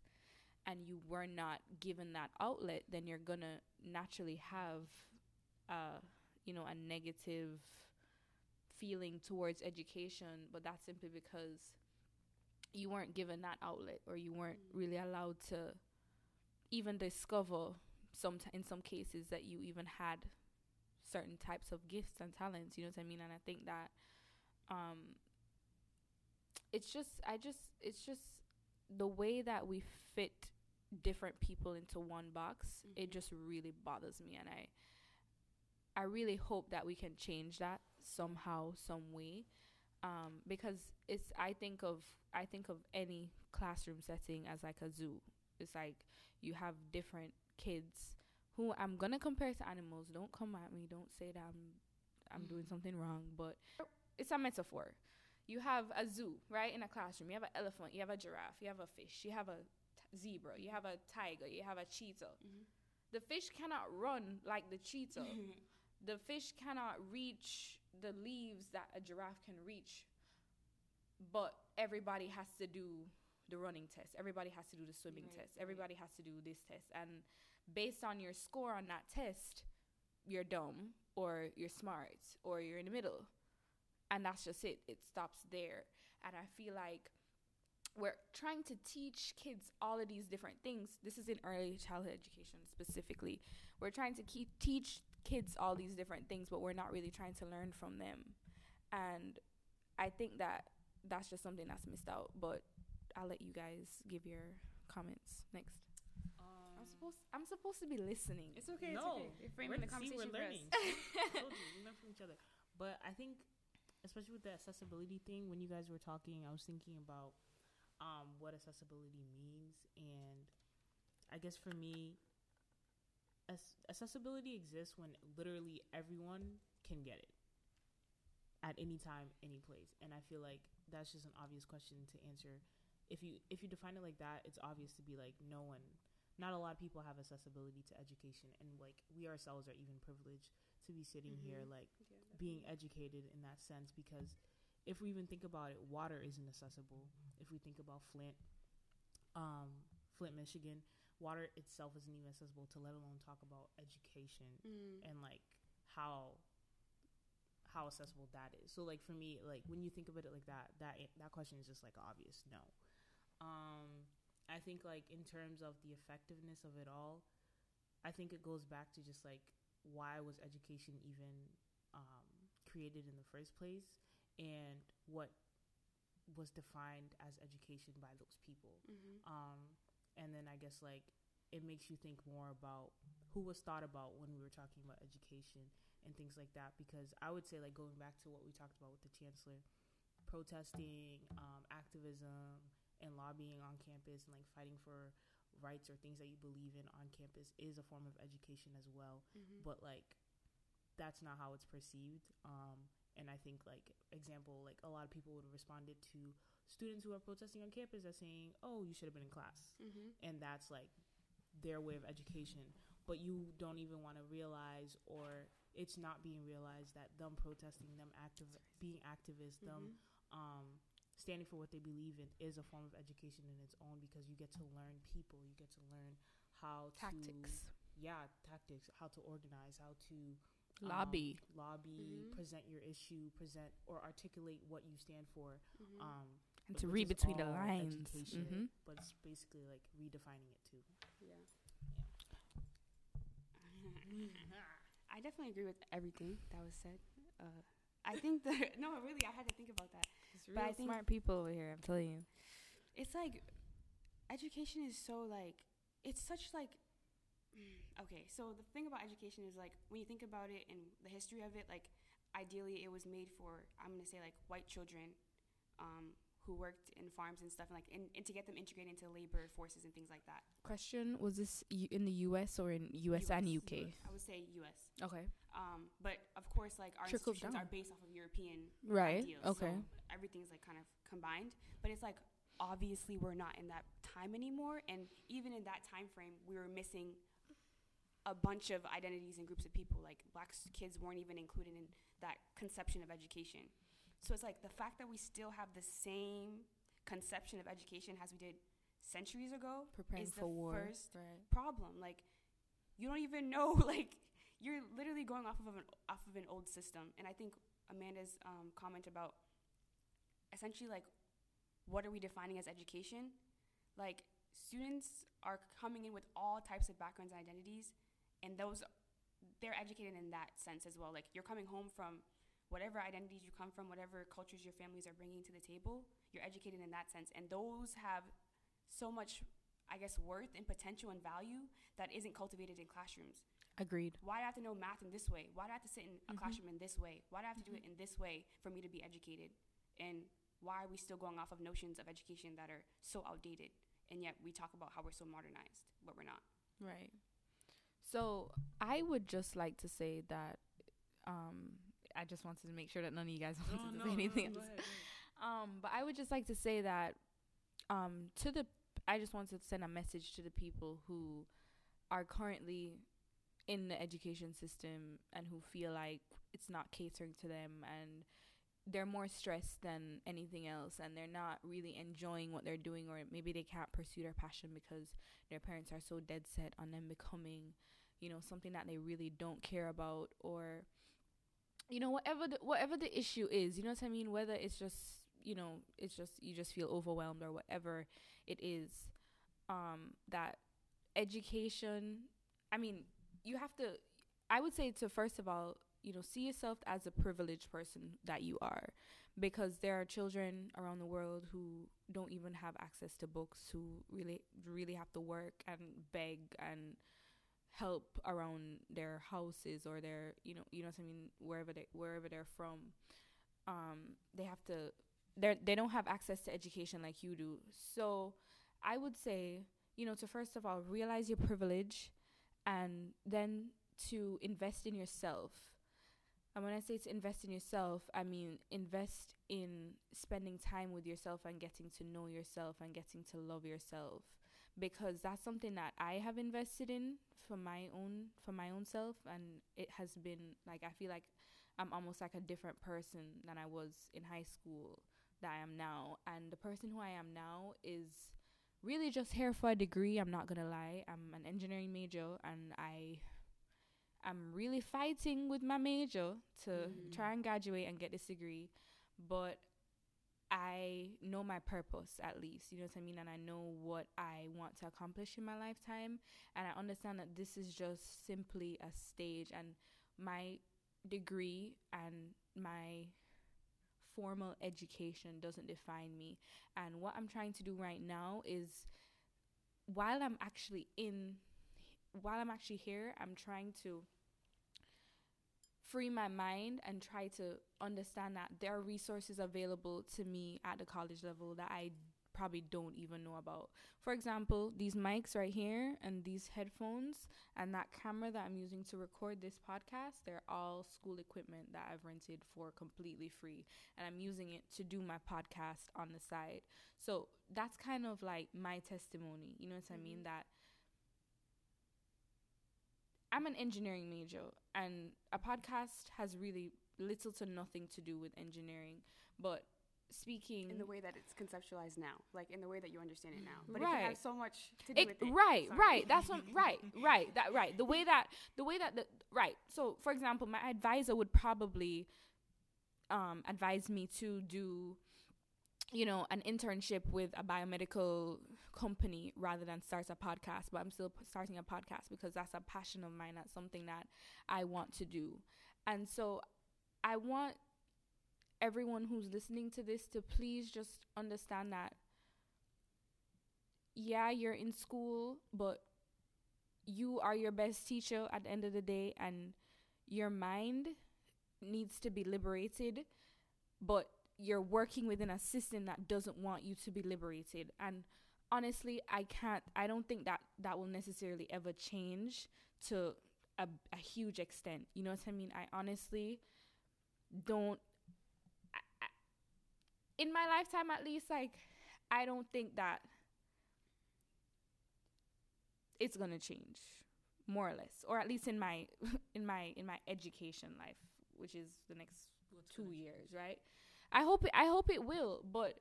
and you were not given that outlet, then you're gonna naturally have, uh, you know, a negative feeling towards education. But that's simply because you weren't given that outlet, or you weren't really allowed to even discover, some t- in some cases, that you even had certain types of gifts and talents, you know what I mean? And I think that um, it's just, I just, it's just the way that we fit different people into one box, mm-hmm. it just really bothers me. And I I really hope that we can change that somehow, some way. Um, because it's I think of I think of any classroom setting as like a zoo. It's like you have different kids who I'm gonna compare to animals. Don't come at me, don't say that I'm I'm mm-hmm. doing something wrong, but it's a metaphor. You have a zoo, right, in a classroom. You have an elephant, you have a giraffe, you have a fish, you have a t- zebra, you have a tiger, you have a cheetah. Mm-hmm. The fish cannot run like the cheetah. The fish cannot reach the leaves that a giraffe can reach. But everybody has to do the running test. Everybody has to do the swimming right, test. Everybody right. has to do this test. And based on your score on that test, you're dumb or you're smart or you're in the middle. And that's just it. It stops there. And I feel like we're trying to teach kids all of these different things. This is in early childhood education specifically. We're trying to keep, teach kids all these different things, but we're not really trying to learn from them. And I think that that's just something that's missed out. But I'll let you guys give your comments next. Um, I'm supposed I'm supposed to be listening. It's okay. No, it's okay. You're framing the conversation for us. I told you, we learn from each other. But I think, especially with the accessibility thing, when you guys were talking, I was thinking about um, what accessibility means. And I guess for me, as- accessibility exists when literally everyone can get it at any time, any place. And I feel like that's just an obvious question to answer. If you if you define it like that, it's obvious to be like no one, not a lot of people have accessibility to education. And like we ourselves are even privileged to be sitting mm-hmm. here like yeah, being educated in that sense, because if we even think about it, water isn't accessible. If we think about Flint, um, Flint, Michigan, water itself isn't even accessible, to let alone talk about education mm. and like how how accessible that is. So like for me, like when you think about it like that, that that question is just like obvious no. Um, I think like in terms of the effectiveness of it all, I think it goes back to just like why was education even um, created in the first place, and what was defined as education by those people. Mm-hmm. Um, and then I guess like it makes you think more about who was thought about when we were talking about education and things like that. Because I would say like going back to what we talked about with the chancellor, protesting, um, activism, and lobbying on campus and like fighting for rights or things that you believe in on campus is a form of education as well. Mm-hmm. But like that's not how it's perceived. Um, and I think like example, like a lot of people would have responded to students who are protesting on campus as saying, oh, you should have been in class. Mm-hmm. And that's like their way of education. But you don't even want to realize, or it's not being realized, that them protesting, them active, being activists, mm-hmm. them um, standing for what they believe in is a form of education in its own, because you get to learn people, you get to learn how tactics. to... Yeah, tactics, how to organize, how to... lobby, um, lobby, mm-hmm. present your issue, present or articulate what you stand for, mm-hmm. um, and to read between the lines. Mm-hmm. But it's basically like redefining it too. Yeah, yeah. I definitely agree with everything that was said. Uh, I think that no, really, I had to think about that. It's really smart people over here. I'm telling you, it's like education is so like it's such like. Okay, so the thing about education is, like, when you think about it and the history of it, like, ideally it was made for, I'm going to say, like, white children um, who worked in farms and stuff, and, like, and, and to get them integrated into labor forces and things like that. Question, was this in the U S or in U S and U K? I would say U S Okay. Um, but, of course, like, our Trickles institutions down. Are based off of European right. ideals. Okay. So everything's, like, kind of combined. But it's, like, obviously we're not in that time anymore. And even in that time frame, we were missing a bunch of identities and groups of people. Like black kids weren't even included in that conception of education. So it's like the fact that we still have the same conception of education as we did centuries ago Preparing is the for war. first right. problem. Like you don't even know, like you're literally going off of an off of an old system. And I think Amanda's um, comment about essentially like what are we defining as education? Like students are coming in with all types of backgrounds and identities. And those, they're educated in that sense as well. Like, you're coming home from whatever identities you come from, whatever cultures your families are bringing to the table, you're educated in that sense. And those have so much, I guess, worth and potential and value that isn't cultivated in classrooms. Agreed. Why do I have to know math in this way? Why do I have to sit in mm-hmm. a classroom in this way? Why do I have to mm-hmm. do it in this way for me to be educated? And why are we still going off of notions of education that are so outdated? And yet we talk about how we're so modernized, but we're not. Right. So I would just like to say that um, I just wanted to make sure that none of you guys wanted no, to no, say anything no, else. Um, but I would just like to say that um, to the I just wanted to send a message to the people who are currently in the education system and who feel like it's not catering to them and they're more stressed than anything else and they're not really enjoying what they're doing, or maybe they can't pursue their passion because their parents are so dead set on them becoming, you know, something that they really don't care about, or, you know, whatever the, whatever the issue is, you know what I mean? Whether it's just, you know, it's just, you just feel overwhelmed or whatever it is, um, that education, I mean, you have to, I would say to, first of all, you know, see yourself as a privileged person that you are, because there are children around the world who don't even have access to books, who really, really have to work and beg and help around their houses or their, you know, you know what I mean, wherever they, wherever they're from. Um, they have to, they they don't have access to education like you do. So I would say, you know, to first of all, realize your privilege, and then to invest in yourself. And when I say to invest in yourself, I mean invest in spending time with yourself and getting to know yourself and getting to love yourself, because that's something that I have invested in for my own, for my own self. And it has been like, I feel like I'm almost like a different person than I was in high school that I am now. And the person who I am now is really just here for a degree. I'm not going to lie. I'm an engineering major, and I am really fighting with my major to mm. try and graduate and get this degree. But I know my purpose, at least, you know what I mean? And I know what I want to accomplish in my lifetime. And I understand that this is just simply a stage, and my degree and my formal education doesn't define me. And what I'm trying to do right now is, while I'm actually in while I'm actually here, I'm trying to free my mind and try to understand that there are resources available to me at the college level that I probably don't even know about. For example, these mics right here and these headphones and that camera that I'm using to record this podcast, they're all school equipment that I've rented for completely free, and I'm using it to do my podcast on the side. So that's kind of like my testimony, you know what mm-hmm. I mean, that I'm an engineering major, and a podcast has really little to nothing to do with engineering, but speaking in the way that it's conceptualized now, like in the way that you understand it now, but right. it has so much to do it, with it. Right, Sorry. right. That's what, right, right. That right. The way that the way that the right. So, for example, my advisor would probably um, advise me to do, you know, an internship with a biomedical company rather than start a podcast. But I'm still starting a podcast because that's a passion of mine. That's something that I want to do, and so I want everyone who's listening to this to please just understand that, yeah, you're in school, but you are your best teacher at the end of the day, and your mind needs to be liberated, but you're working within a system that doesn't want you to be liberated. And honestly, I can't, I don't think that that will necessarily ever change to a, a huge extent. You know what I mean? I honestly don't, in my lifetime, at least, like, I don't think that it's gonna change, more or less, or at least in my in my in my education life, which is the next two years, right? I hope it, I hope it will, but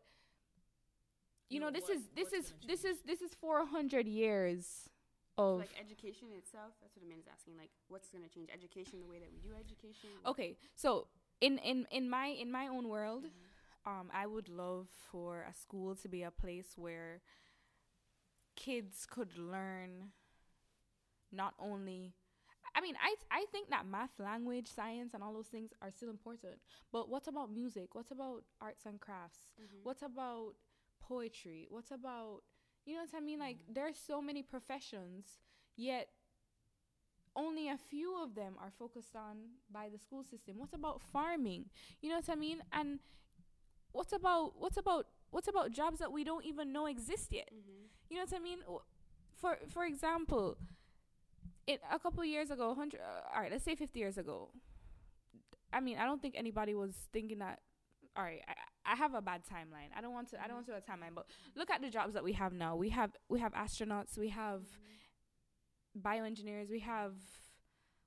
you know, know this what, is this is this is this is four hundred years of like education itself. That's what Amanda's asking. Like, what's gonna change? Education, the way that we do education. Okay, so in in in my in my own world. Mm-hmm. Um, I would love for a school to be a place where kids could learn not only, I mean, I I think that math, language, science, and all those things are still important. But what about music? What about arts and crafts? Mm-hmm. What about poetry? What about You know what I mean? Like, there are so many professions, yet only a few of them are focused on by the school system. What about farming? You know what I mean? And what about what about what about jobs that we don't even know exist yet? Mm-hmm. You know what I mean? For for example, it a couple of years ago, hundred. Uh, all right, let's say fifty years ago. I mean, I don't think anybody was thinking that. All right, I, I have a bad timeline. I don't want to. I don't want to do a timeline, but look at the jobs that we have now. We have we have astronauts. We have mm-hmm. bioengineers. We have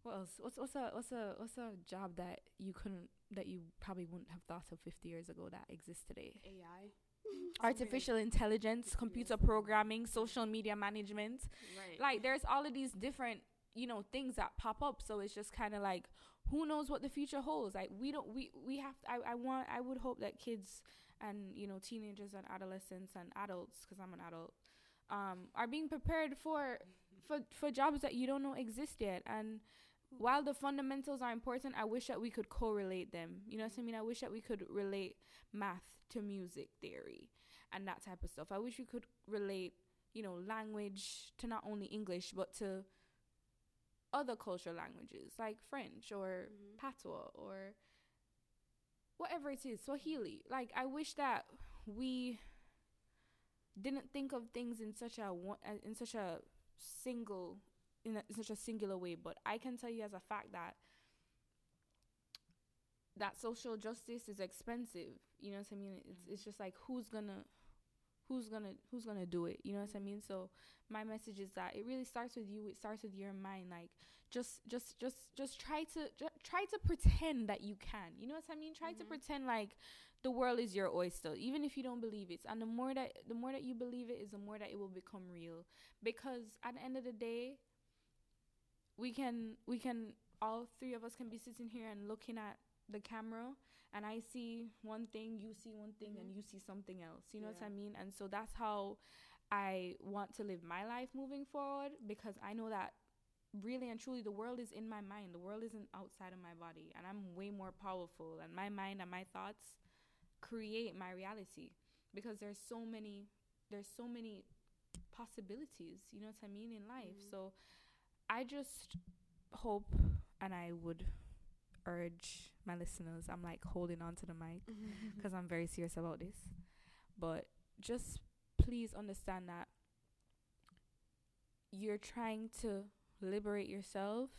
what else? What's what's a what's a what's a job that you couldn't that you probably wouldn't have thought of fifty years ago that exists today? A I, artificial really intelligence, computer yes. programming, social media management. Right. Like there's all of these different you know things that pop up. So it's just kind of like, who knows what the future holds? Like we don't, we, we have to, I, I want, I would hope that kids and, you know, teenagers and adolescents and adults, cause I'm an adult, um, are being prepared for, for, for jobs that you don't know exist yet. And while the fundamentals are important, I wish that we could correlate them. You know what I mean? I wish that we could relate math to music theory and that type of stuff. I wish we could relate, you know, language to not only English, but to other cultural languages like French or mm-hmm. Patois or whatever it is, Swahili. Like I wish that we didn't think of things in such a one, uh, in such a single in, a, in such a singular way. But I can tell you as a fact that that social justice is expensive. You know what I mean? It's it's just like who's gonna who's gonna who's gonna do it, you know what I mean? So my message is that it really starts with you. It starts with your mind. Like just just just just try to ju- try to pretend that you can, you know what I mean? Try mm-hmm. to pretend like the world is your oyster, even if you don't believe it. And the more that the more that you believe it is, the more that it will become real, because at the end of the day, we can we can all three of us can be sitting here and looking at the camera, and I see one thing, you see one thing, mm-hmm. and you see something else. You know yeah. what I mean? And so that's how I want to live my life moving forward, because I know that really and truly the world is in my mind. The world isn't outside of my body, and I'm way more powerful, and my mind and my thoughts create my reality, because there's so many, there's so many possibilities, you know what I mean, in life. Mm-hmm. So I just hope, and I would urge my listeners, I'm like holding on to the mic because I'm very serious about this, but just please understand that you're trying to liberate yourself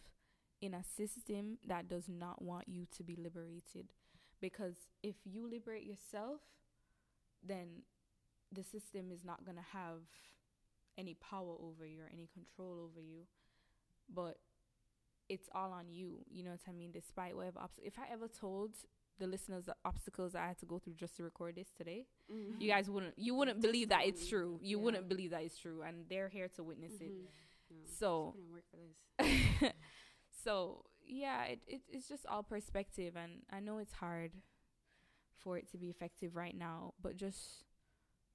in a system that does not want you to be liberated, because if you liberate yourself, then the system is not going to have any power over you or any control over you, but it's all on you, you know what I mean, despite whatever obst- if I ever told the listeners the obstacles that I had to go through just to record this today, mm-hmm. you guys wouldn't, you wouldn't believe that it's true. You yeah. wouldn't believe that it's true, and they're here to witness mm-hmm. it. No, so, work for this. So yeah, it, it it's just all perspective, and I know it's hard for it to be effective right now, but just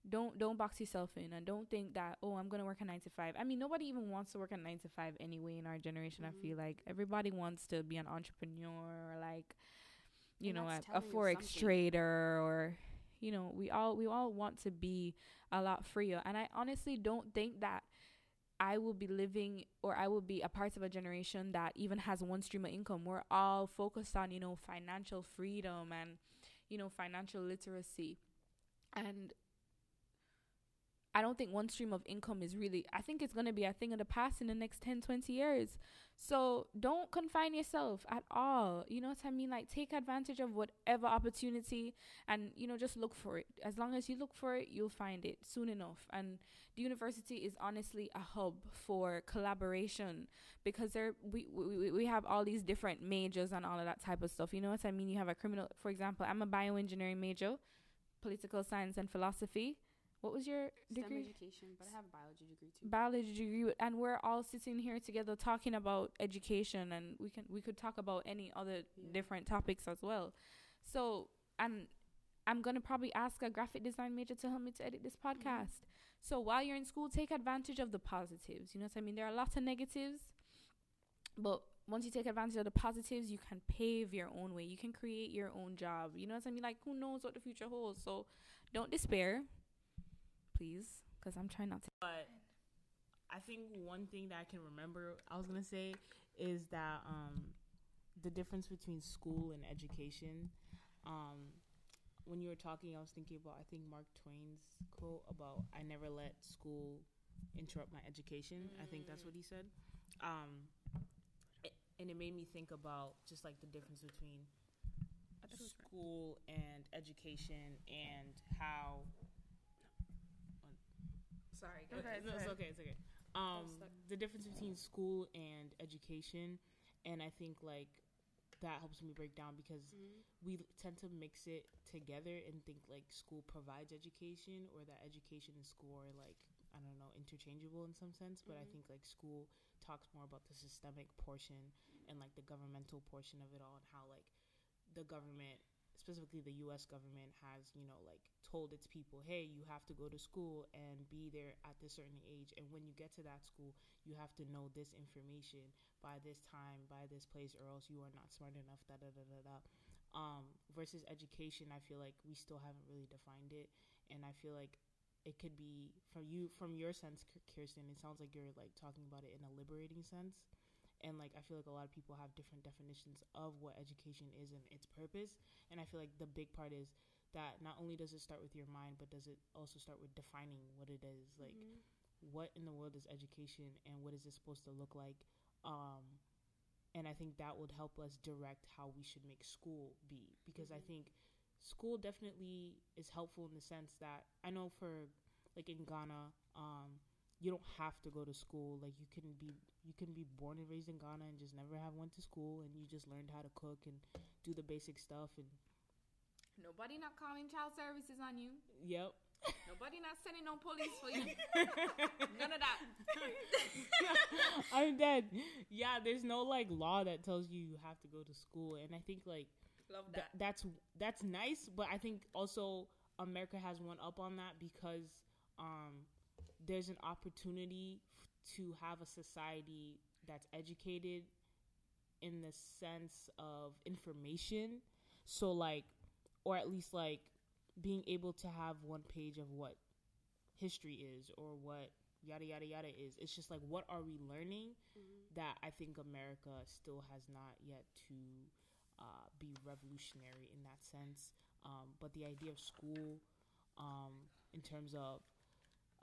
Don't don't box yourself in, and don't think that, oh, I'm gonna work a nine to five. I mean, nobody even wants to work a nine to five anyway in our generation. Mm-hmm. I feel like everybody wants to be an entrepreneur, or like, you and know, a, a forex trader, or you know, we all we all want to be a lot freer. And I honestly don't think that I will be living, or I will be a part of a generation that even has one stream of income. We're all focused on, you know, financial freedom and, you know, financial literacy, and I don't think one stream of income is really, I think it's going to be a thing of the past in the next ten, twenty years. So don't confine yourself at all. You know what I mean? Like, take advantage of whatever opportunity, and, you know, just look for it. As long as you look for it, you'll find it soon enough. And the university is honestly a hub for collaboration, because there we, we, we have all these different majors and all of that type of stuff. You know what I mean? You have a criminal, for example, I'm a bioengineering major, political science and philosophy. What was your degree? STEM education, but I have a biology degree too. Biology degree, and we're all sitting here together talking about education, and we can we could talk about any other yeah. different topics as well. So, and I'm gonna probably ask a graphic design major to help me to edit this podcast. Mm-hmm. So while you're in school, take advantage of the positives. You know what I mean? There are a lot of negatives, but once you take advantage of the positives, you can pave your own way. You can create your own job. You know what I mean? Like, who knows what the future holds? So, don't despair. Please, because I'm trying not to. But I think one thing that I can remember I was going to say is that um, the difference between school and education. Um, when you were talking, I was thinking about, I think, Mark Twain's quote about, I never let school interrupt my education. Mm. I think that's what he said. Um, it, and it made me think about just, like, the difference between school and education and how... Sorry, go ahead. No, it's okay, it's okay. Um, the difference between school and education, and I think, like, that helps me break down because mm-hmm. we tend to mix it together and think, like, school provides education or that education and school are, like, I don't know, interchangeable in some sense. But mm-hmm. I think, like, school talks more about the systemic portion and, like, the governmental portion of it all and how, like, the government, specifically the U S government, has, you know, like, told its people, hey, you have to go to school and be there at this certain age. And when you get to that school, you have to know this information by this time, by this place, or else you are not smart enough, da da da da da. Um, versus education, I feel like we still haven't really defined it. And I feel like it could be, for you, from your sense, Kirsten, it sounds like you're, like, talking about it in a liberating sense. And, like, I feel like a lot of people have different definitions of what education is and its purpose. And I feel like the big part is that not only does it start with your mind, but does it also start with defining what it is? Mm-hmm. Like, what in the world is education and what is it supposed to look like? Um, and I think that would help us direct how we should make school be. Because mm-hmm. I think school definitely is helpful in the sense that I know for, like, in Ghana, um, you don't have to go to school. Like, you can be you can be born and raised in Ghana and just never have went to school, and you just learned how to cook and do the basic stuff. And nobody not calling child services on you. Yep. Nobody not sending no police for you. None of that. I'm dead. Yeah, there's no, like, law that tells you you have to go to school. And I think, like, love that. Th- that's that's nice, but I think also America has one up on that because um there's an opportunity f- to have a society that's educated in the sense of information. So, like, or at least, like, being able to have one page of what history is or what yada, yada, yada is. It's just, like, what are we learning mm-hmm. that I think America still has not yet to uh, be revolutionary in that sense. Um, but the idea of school um, in terms of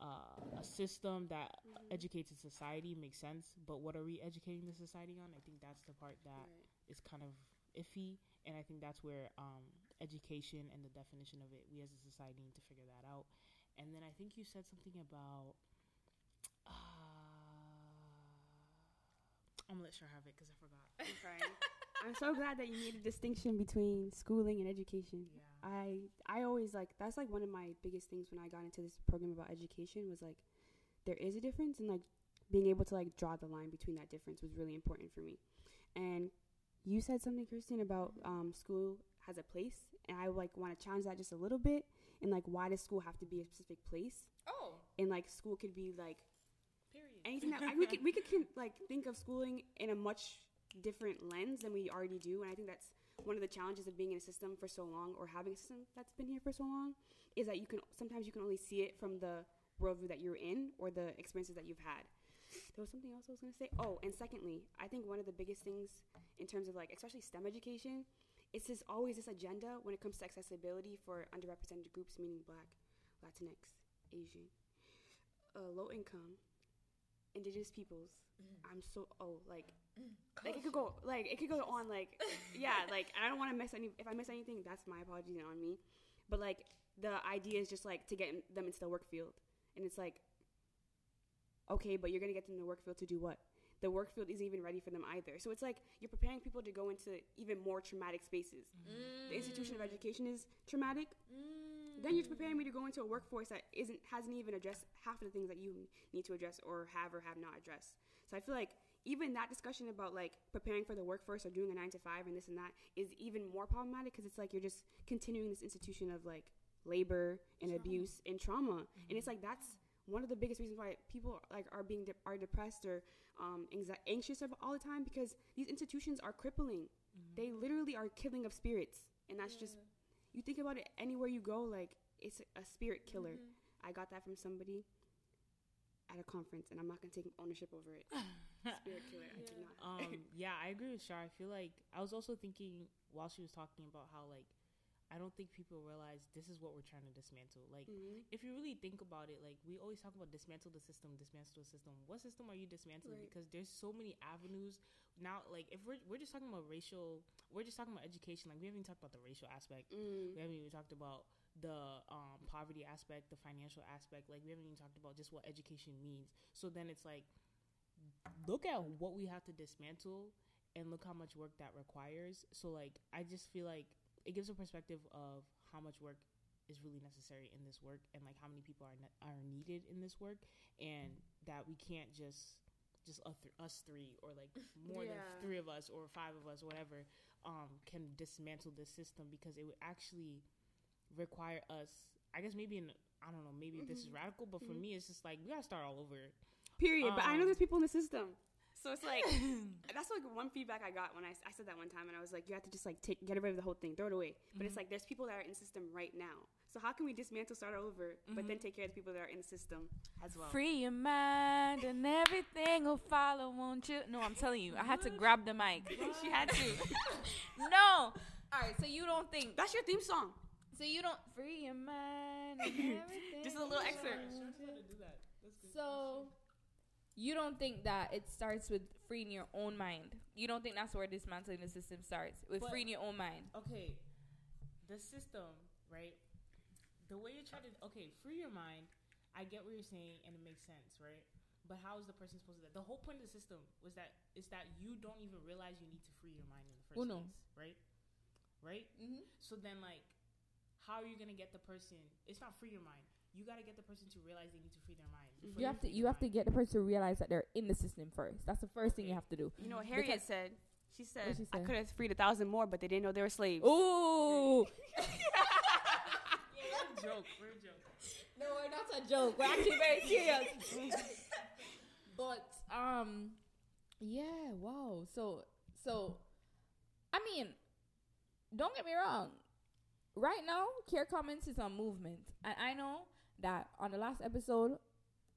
Uh, a system that mm-hmm. educates a society makes sense, but what are we educating the society on? I think that's the part that right. is kind of iffy, and I think that's where um, education and the definition of it, we as a society need to figure that out. And then I think you said something about, uh, I'm gonna let Cher have it because I forgot. I'm sorry. I'm so glad that you made a distinction between schooling and education. Yeah. I I always, like, that's, like, one of my biggest things when I got into this program about education was, like, there is a difference, and, like, being able to, like, draw the line between that difference was really important for me. And you said something, Kirsten, about um, school has a place, and I, like, want to challenge that just a little bit, and, like, why does school have to be a specific place? Oh. And, like, school could be, like, period. Anything that, I, we could, we could, like, think of schooling in a much different lens than we already do, and I think that's one of the challenges of being in a system for so long, or having a system that's been here for so long, is that you can sometimes you can only see it from the worldview that you're in or the experiences that you've had. There was something else I was going to say. Oh, and secondly, I think one of the biggest things in terms of, like, especially STEM education, it's just always this agenda when it comes to accessibility for underrepresented groups, meaning Black, Latinx, Asian, uh, low income, Indigenous peoples. Mm. I'm so oh like like it could go like it could go on like yeah like I don't want to miss any if I miss anything that's my apologies on me, but, like, the idea is just, like, to get in, them into the work field, and it's like, okay, but you're gonna get them in the work field to do what? The work field isn't even ready for them either. So it's like you're preparing people to go into even more traumatic spaces. Mm. The institution of education is traumatic. Mm. Then you're preparing me to go into a workforce that isn't hasn't even addressed half of the things that you need to address or have or have not addressed. So I feel like even that discussion about, like, preparing for the workforce or doing a nine to five and this and that is even more problematic, because it's like you're just continuing this institution of, like, labor and trauma. abuse and trauma. Mm-hmm. And it's like that's one of the biggest reasons why people, like, are being de- are depressed or um, anxi- anxious all the time, because these institutions are crippling. Mm-hmm. They literally are killing of spirits, and that's yeah. just you think about it anywhere you go, like, it's a spirit killer. Mm-hmm. I got that from somebody at a conference, and I'm not going to take ownership over it. Spirit killer, yeah. I did not. Um, yeah, I agree with Shar. I feel like I was also thinking while she was talking about how, like, I don't think people realize this is what we're trying to dismantle. Like, mm-hmm. if you really think about it, like, we always talk about dismantle the system, dismantle the system. What system are you dismantling? Right. Because there's so many avenues now. Like, if we're we're just talking about racial, we're just talking about education. Like, we haven't even talked about the racial aspect. Mm. We haven't even talked about the um, poverty aspect, the financial aspect. Like, we haven't even talked about just what education means. So then it's like, look at what we have to dismantle, and look how much work that requires. So, like, I just feel like it gives a perspective of how much work is really necessary in this work, and like how many people are ne- are needed in this work, and that we can't just just us three or like more yeah. than three of us or five of us, whatever, um, can dismantle this system, because it would actually require us. I guess maybe in I don't know. Maybe mm-hmm. this is radical, but for mm-hmm. me, it's just like we gotta start all over. Period. Um, but I know there's people in the system. So it's like, that's like one feedback I got when I, I said that one time, and I was like, you have to just like take, get rid of the whole thing, throw it away. But mm-hmm. it's like, there's people that are in the system right now. So how can we dismantle, start over, mm-hmm. but then take care of the people that are in the system as well? Free your mind and everything will follow, won't you? No, I'm telling you, I had to grab the mic. She had to. No. All right. So you don't think. That's your theme song. So you don't. Free your mind and everything. Just a little excerpt. Sure, sure to do that. That's good. So. You don't think that it starts with freeing your own mind? You don't think that's where dismantling the system starts, with but, freeing your own mind? Okay, the system, right? The way you try to, okay, free your mind, I get what you're saying, and it makes sense, right? But how is the person supposed to do that? The whole point of the system was that is that you don't even realize you need to free your mind in the first Uno. place, right? Right? Mm-hmm. So then, like, how are you going to get the person? It's not free your mind. You gotta get the person to realize they need to free their mind. You have to you have mind. to get the person to realize that they're in the system first. That's the first thing you have to do. You know what Harriet because said? She said, she said, I could have freed a thousand more, but they didn't know they were slaves. Ooh. Yeah, we're a joke. We're a joke. No, we're not a joke. We're actually very serious. But um yeah, wow. So so I mean, don't get me wrong. Right now, Care Commons is a movement. And I know that on the last episode,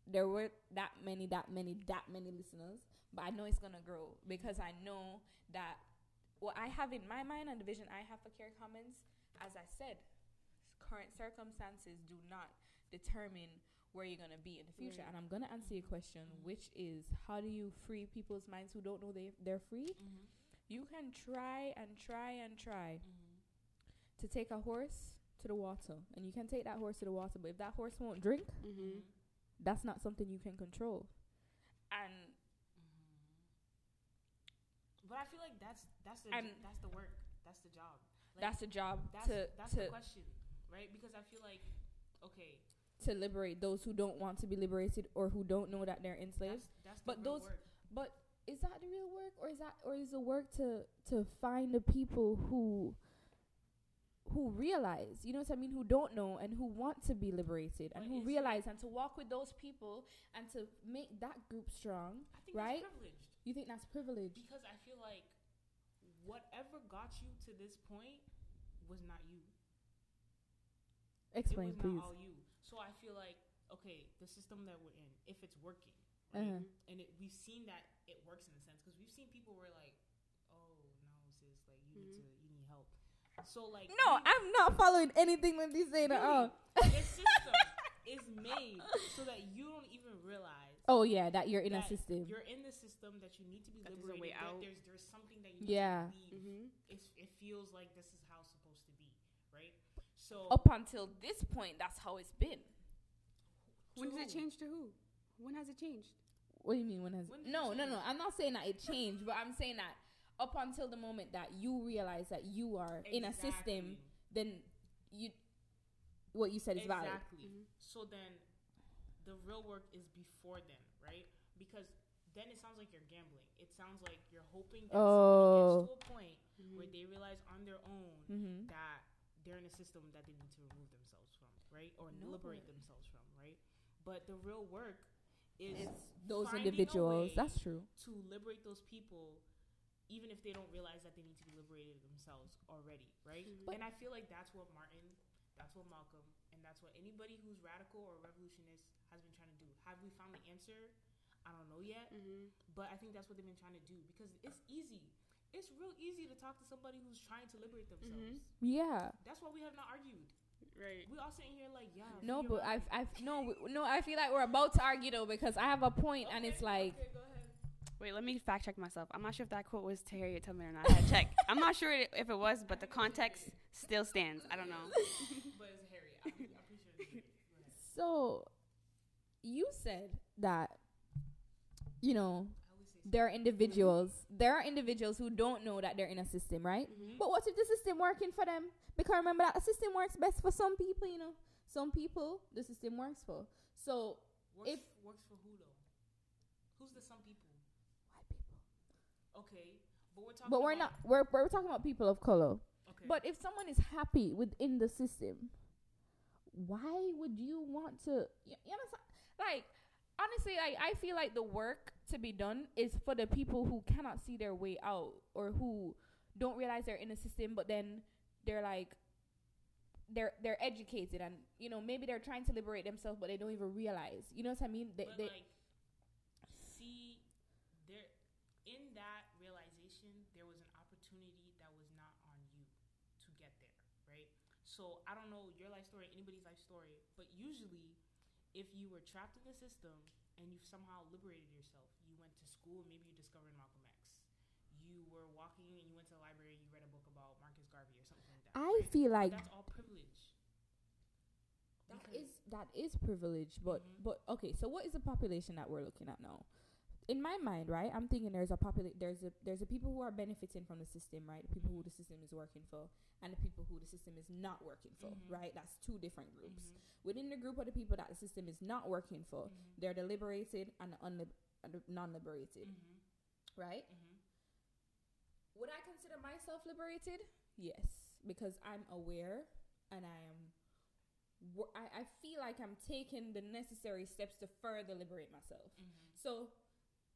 there were that many, that many, that many listeners. But I know it's going to grow, because I know that what I have in my mind and the vision I have for Care Commons, as I said, current circumstances do not determine where you're going to be in the future. Right. And I'm going to answer your question, mm-hmm. which is, how do you free people's minds who don't know they, they're free? Mm-hmm. You can try and try and try. Mm-hmm. To take a horse to the water, and you can take that horse to the water, but if that horse won't drink, mm-hmm. that's not something you can control. And mm-hmm. but I feel like that's that's the ju- that's the work, that's the job. Like, that's the job. That's to, that's to, the question, right? Because I feel like okay to liberate those who don't want to be liberated or who don't know that they're enslaved. That's, that's the but real those, work. But is that the real work, or is that or is the work to to find the people who. who realize, you know what I mean, who don't know and who want to be liberated and but who realize and to walk with those people and to make that group strong, I think right? That's privileged. You think that's privileged? Because I feel like whatever got you to this point was not you. Explain, please. It was please. not all you. So I feel like, okay, the system that we're in, if it's working, right? Uh-huh. And it, we've seen that it works in a sense, because we've seen people where like, oh, no, sis, like you mm-hmm. need to, you need help. So like no, we, I'm not following anything that they say at all. This system is made so that you don't even realize. Oh yeah, that you're in that a system. You're in the system that you need to be that liberated. There's a way out. There's there's something that you need yeah. to leave. Mm-hmm. It's, it feels like this is how it's supposed to be, right? So up until this point, that's how it's been. When did it change to who? When has it changed? What do you mean? When has when it? No, it no, no. I'm not saying that it changed, but I'm saying that. Up until the moment that you realize that you are exactly. in a system, then you, what you said is exactly. valid. Exactly. Mm-hmm. So then the real work is before then, right? Because then it sounds like you're gambling. It sounds like you're hoping that oh. somebody gets to a point mm-hmm. where they realize on their own mm-hmm. that they're in a system that they need to remove themselves from, right? Or no. liberate themselves from, right? But the real work is it's those individuals. That's true. To liberate those people, even if they don't realize that they need to be liberated themselves already, right? But and I feel like that's what Martin That's what Malcolm, and that's what anybody who's radical or revolutionist has been trying to do. Have we found the answer? I don't know yet, mm-hmm. but I think that's what they've been trying to do, because it's easy. It's real easy to talk to somebody who's trying to liberate themselves. Mm-hmm. Yeah. That's why we have not argued. Right. We all sitting here like, yeah. No, but I, I, no, no. I feel like we're about to argue though, because I have a point, okay, and it's like. Okay, go ahead. Wait, let me fact check myself. I'm not sure if that quote was to Harriet Tubman or not. I had to check. I'm not sure if it was, but the context still stands. I don't know. But it's Harriet. I'm pretty sure it's Harriet. So, you said that, you know, there are individuals. There are individuals who don't know that they're in a system, right? Mm-hmm. But what if the system working for them? Because remember that the system works best for some people, you know. Some people, the system works for. So, works, if works for who though? Who's the some people? White people. Okay, but we're talking. But we're about not. We're we're talking about people of color. Okay. But if someone is happy within the system, why would you want to? You, you understand? Like. Honestly, like, I feel like the work to be done is for the people who cannot see their way out or who don't realize they're in a system, but then they're like, they're they're educated and, you know, maybe they're trying to liberate themselves, but they don't even realize. You know what I mean? They, but, they, like, see, there, in that realization, there was an opportunity that was not on you to get there, right? So, I don't know your life story, anybody's life story, but usually, if you were trapped in the system and you've somehow liberated yourself, you went to school and maybe you discovered Malcolm X. You were walking and you went to the library and you read a book about Marcus Garvey or something like that. I right? feel like... But that's all privilege. That because is that is privilege, but, mm-hmm. but okay, so what is the population that we're looking at now? In my mind, right, I'm thinking there's a popula- there's a there's a people who are benefiting from the system, right? The people who the system is working for and the people who the system is not working for, mm-hmm. right? That's two different groups. Mm-hmm. Within the group of the people that the system is not working for, mm-hmm. they're the liberated and the unlib- uh, non-liberated, mm-hmm. right? Mm-hmm. Would I consider myself liberated? Yes, because I'm aware and I am... Wor- I, I feel like I'm taking the necessary steps to further liberate myself. Mm-hmm. So...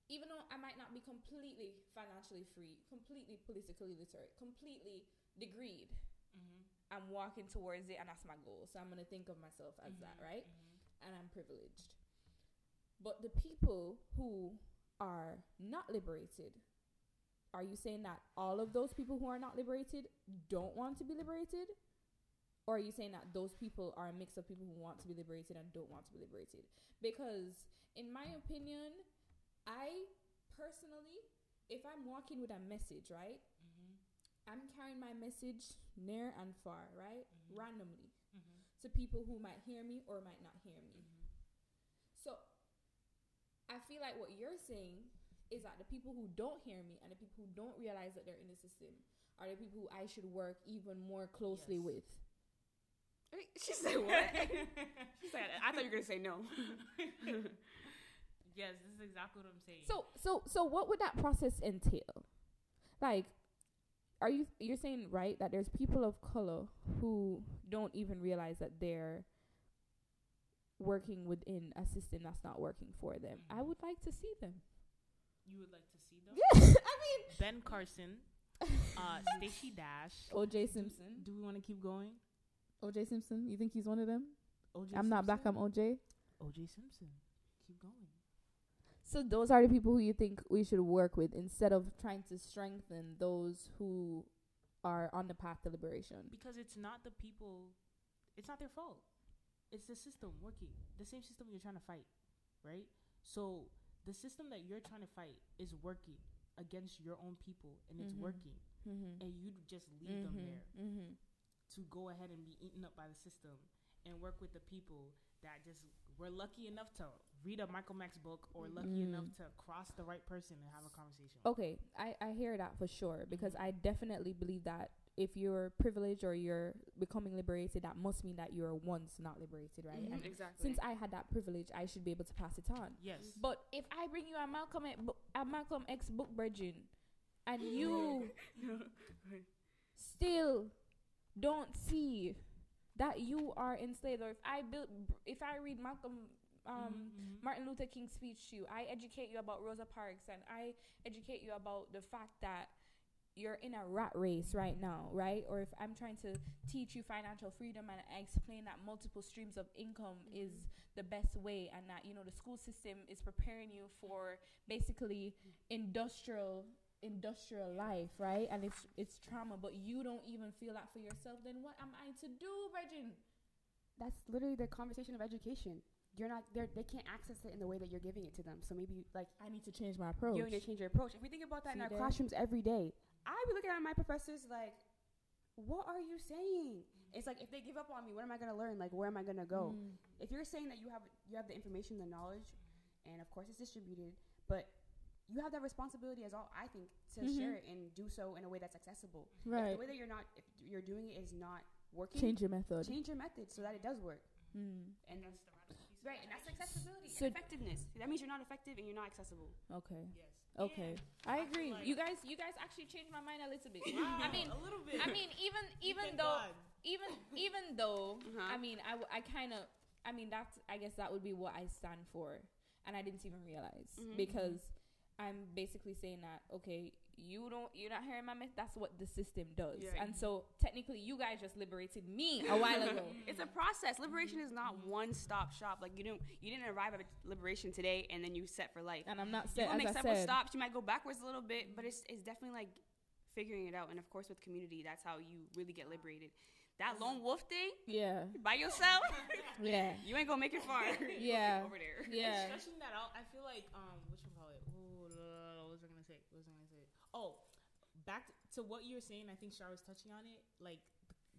Even though I might not be completely financially free, completely politically literate, completely degreed, mm-hmm. I'm walking towards it and that's my goal. So I'm going to think of myself as mm-hmm. that, right? Mm-hmm. And I'm privileged. But the people who are not liberated, are you saying that all of those people who are not liberated don't want to be liberated? Or are you saying that those people are a mix of people who want to be liberated and don't want to be liberated? Because in my opinion... I personally, if I'm walking with a message, right? Mm-hmm. I'm carrying my message near and far, right? Mm-hmm. Randomly mm-hmm. to people who might hear me or might not hear me. Mm-hmm. So I feel like what you're saying is that the people who don't hear me and the people who don't realize that they're in the system are the people who I should work even more closely yes. with. She said what? She said, I thought you were going to say no. Yes, this is exactly what I'm saying. So, so, so, what would that process entail? Like, are you you're saying right that there's people of color who don't even realize that they're working within a system that's not working for them? Mm-hmm. I would like to see them. You would like to see them? Yes, I mean Ben Carson, uh, Stacey Dash, O J Simpson. Do, do we want to keep going? O J Simpson, you think he's one of them? O J I'm not black. I'm O J. O J Simpson, keep going. So those are the people who you think we should work with instead of trying to strengthen those who are on the path to liberation. Because it's not the people, it's not their fault. It's the system working. The same system you're trying to fight, right? So the system that you're trying to fight is working against your own people and it's mm-hmm. working. Mm-hmm. And you just leave mm-hmm. them there mm-hmm. to go ahead and be eaten up by the system and work with the people that just were lucky enough to read a Michael Max book or lucky mm. enough to cross the right person and have a conversation. Okay, I, I hear that for sure because mm-hmm. I definitely believe that if you're privileged or you're becoming liberated, that must mean that you were once not liberated, right? Mm-hmm. And exactly. Since I had that privilege, I should be able to pass it on. Yes. But if I bring you a Malcolm, a Malcolm X book virgin and you still don't see... that you are enslaved, or if I build, if I read Malcolm, um, mm-hmm. Martin Luther King's speech to you, I educate you about Rosa Parks, and I educate you about the fact that you're in a rat race right now, right? Or if I'm trying to teach you financial freedom and I explain that multiple streams of income mm-hmm. is the best way, and that, you know, the school system is preparing you for basically industrial industrial life, right? And it's it's trauma, but you don't even feel that for yourself, then what am I to do, Regin? That's literally the conversation of education. You're not there, they can't access it in the way that you're giving it to them. So maybe, like, I need to change my approach. You need to change your approach. If we think about that See in our there? classrooms every day, I be looking at my professors like, what are you saying? Mm-hmm. It's like, if they give up on me, what am I going to learn? Like, where am I going to go? Mm-hmm. If you're saying that you have you have the information, the knowledge, and of course it's distributed, but you have that responsibility as all, I think, to mm-hmm. share it and do so in a way that's accessible. Right. If the way that you're not, if you're doing it is not working, change your method. Change your method so that it does work. Mm. And that's the radical piece. Right, and that's accessibility so and effectiveness. That means you're not effective and you're not accessible. Okay. Yes. Okay. Yeah. I agree. Like, you guys, you guys actually changed my mind a little bit. Wow, I mean, a little bit. I mean, even even though, even even though, uh-huh. I mean, I, I kind of, I mean, that's, I guess that would be what I stand for, and I didn't even realize mm-hmm. because. I'm basically saying that, okay, you don't, you're not hearing my myth. That's what the system does. Yeah. And so technically you guys just liberated me a while ago. It's a process. Liberation is not one stop shop. Like, you didn't, you didn't arrive at liberation today and then you set for life. And I'm not set, you as make I several said. Stops. You might go backwards a little bit, but it's, it's definitely like figuring it out. And of course with community, that's how you really get liberated. That lone wolf thing, yeah, by yourself, yeah, you ain't gonna make it far, yeah, over there, yeah. And stretching that out, I feel like um, which one call it? Ooh, what was I gonna say? What was I gonna say? Oh, back to, to what you were saying. I think Shara was touching on it. Like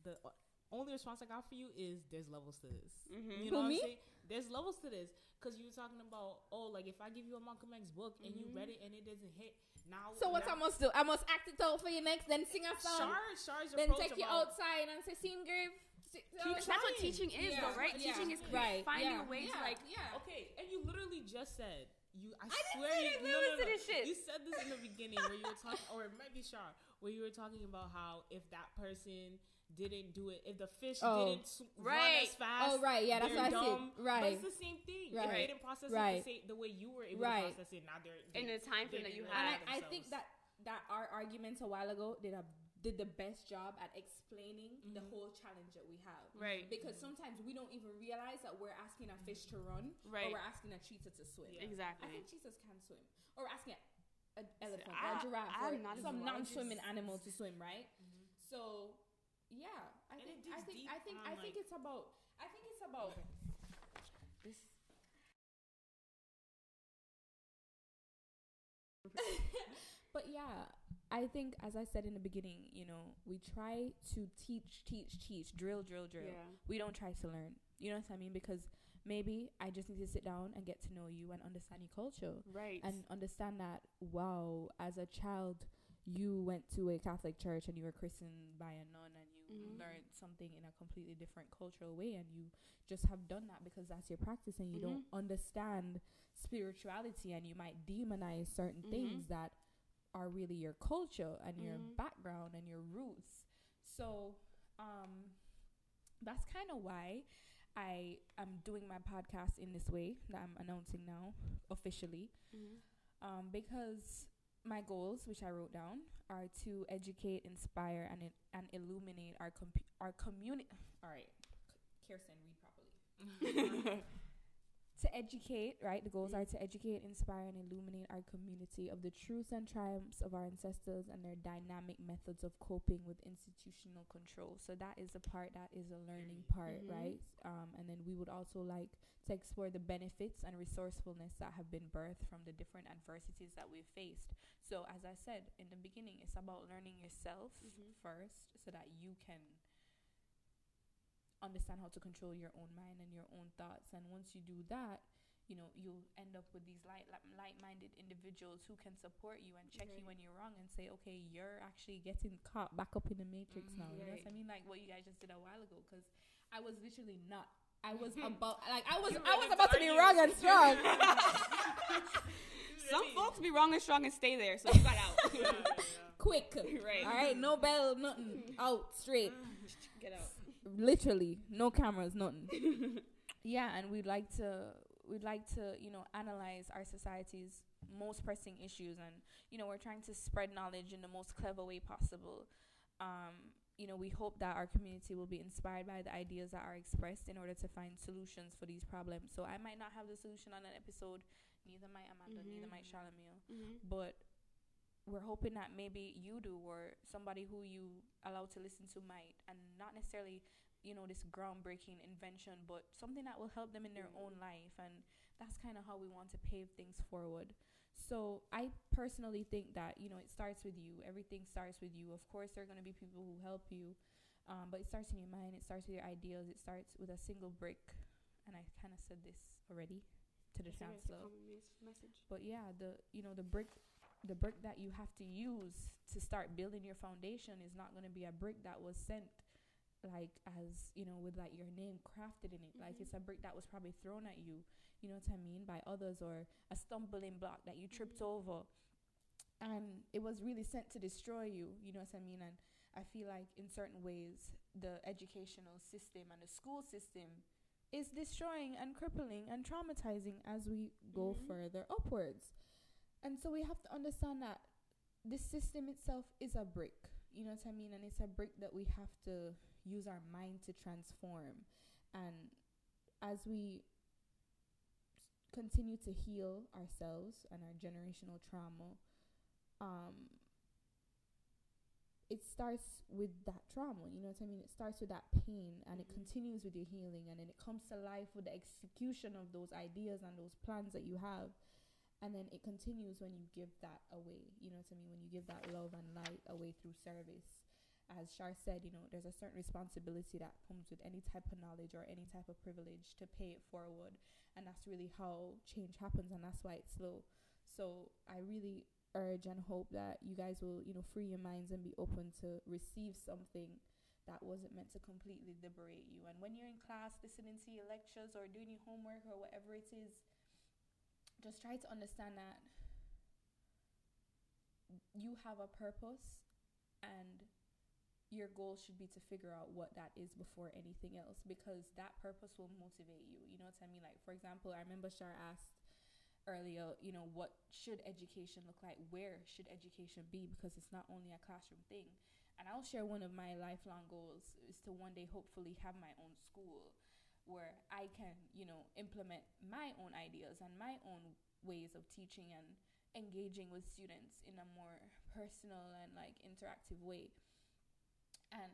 the uh, only response I got for you is there's levels to this. Mm-hmm. You know for what I'm me? saying? There's levels to this because you were talking about oh, like if I give you a Malcolm X book and mm-hmm. you read it and it doesn't hit now. So what now, I must do? I must act it out for you next, then sing a song. Shara, Shara's then take you outside and say, "Sing grave." That's what teaching is, yeah. though, right? Yeah. Teaching is right. finding yeah. a way yeah. to like, yeah. okay. And you literally just said. You, I, I swear didn't you, no, no, no. To this shit. You said this in the beginning where you were talking, or it might be Shar, where you were talking about how if that person didn't do it, if the fish oh. didn't right. run as fast, oh right, yeah, that's what dumb. I see. Right, but it's the same thing. Right. If they didn't process right. it the, same, the way you were able right. to process it, now they're in the time frame that you had. I, I think that that our arguments a while ago did a. did the best job at explaining mm-hmm. the whole challenge that we have. Right. Because mm-hmm. sometimes we don't even realize that we're asking a fish to run right. or we're asking a cheetah to swim. Yeah. Exactly. I think cheetahs can swim. Or asking an elephant so or I, a giraffe I, or not some non-swimming animal to swim, right? Mm-hmm. So, yeah. I and think I think I think I like think it's about I think it's about okay. this But yeah, I think, as I said in the beginning, you know, we try to teach, teach, teach, drill, drill, drill. Yeah. We don't try to learn. You know what I mean? Because maybe I just need to sit down and get to know you and understand your culture. Right. And understand that, wow, as a child, you went to a Catholic church and you were christened by a nun and you mm-hmm. learned something in a completely different cultural way, and you just have done that because that's your practice, and you mm-hmm. don't understand spirituality, and you might demonize certain mm-hmm. things that are really your culture and mm-hmm. your background and your roots. So um, that's kind of why I am doing my podcast in this way that I'm announcing now officially, mm-hmm. um, because my goals, which I wrote down, are to educate, inspire, and it, and illuminate our com- our community. All right, Kirsten, read properly. To educate, right? The goals are to educate, inspire, and illuminate our community of the truths and triumphs of our ancestors and their dynamic methods of coping with institutional control. So that is the part that is a learning part, mm-hmm. right? Um, and then we would also like to explore the benefits and resourcefulness that have been birthed from the different adversities that we've faced. So as I said in the beginning, it's about learning yourself mm-hmm. first so that you can understand how to control your own mind and your own thoughts. And once you do that, you know, you'll end up with these light, light-minded individuals who can support you and check right. you when you're wrong and say, okay, you're actually getting caught back up in the matrix mm-hmm, now. You right. know what I mean? Like what you guys just did a while ago, because I was literally not. I was about, like, I was, I was about to be wrong and strong. Some folks be wrong and strong and stay there, so you got out. yeah, yeah. Quick. Right. All right, no bell, nothing. Out, straight. Get out. Literally no cameras, nothing. Yeah, and we'd like to we'd like to, you know, analyze our society's most pressing issues, and, you know, we're trying to spread knowledge in the most clever way possible. Um, you know, we hope that our community will be inspired by the ideas that are expressed in order to find solutions for these problems. So I might not have the solution on an episode, neither might Amanda, mm-hmm. neither might Shalomia, mm-hmm. but we're hoping that maybe you do, or somebody who you allow to listen to might, and not necessarily, you know, this groundbreaking invention, but something that will help them in their mm-hmm. own life. And that's kind of how we want to pave things forward. So I personally think that, you know, it starts with you. Everything starts with you. Of course, there are going to be people who help you, um, but it starts in your mind. It starts with your ideals. It starts with a single brick. And I kind of said this already to the chancellor. But yeah, the, you know, the brick, the brick that you have to use to start building your foundation is not going to be a brick that was sent, like, as, you know, with, like, your name crafted in it. Mm-hmm. Like, it's a brick that was probably thrown at you, you know what I mean, by others, or a stumbling block that you tripped mm-hmm. over. And it was really sent to destroy you, you know what I mean? And I feel like, in certain ways, the educational system and the school system is destroying and crippling and traumatizing as we go mm-hmm. further upwards. And so we have to understand that this system itself is a brick, you know what I mean? And it's a brick that we have to use our mind to transform. And as we continue to heal ourselves and our generational trauma, um, it starts with that trauma, you know what I mean? It starts with that pain, and mm-hmm. it continues with your healing, and then it comes to life with the execution of those ideas and those plans that you have. And then it continues when you give that away, you know what I mean? When you give that love and light away through service. As Shar said, you know, there's a certain responsibility that comes with any type of knowledge or any type of privilege to pay it forward. And that's really how change happens, and that's why it's slow. So I really urge and hope that you guys will, you know, free your minds and be open to receive something that wasn't meant to completely liberate you. And when you're in class listening to your lectures or doing your homework or whatever it is, just try to understand that you have a purpose, and your goal should be to figure out what that is before anything else, because that purpose will motivate you. You know what I mean? Like, for example, I remember Shar asked earlier, you know, what should education look like? Where should education be? Because it's not only a classroom thing. And I'll share one of my lifelong goals is to one day hopefully have my own school where I can, you know, implement my own ideas and my own ways of teaching and engaging with students in a more personal and, like, interactive way. And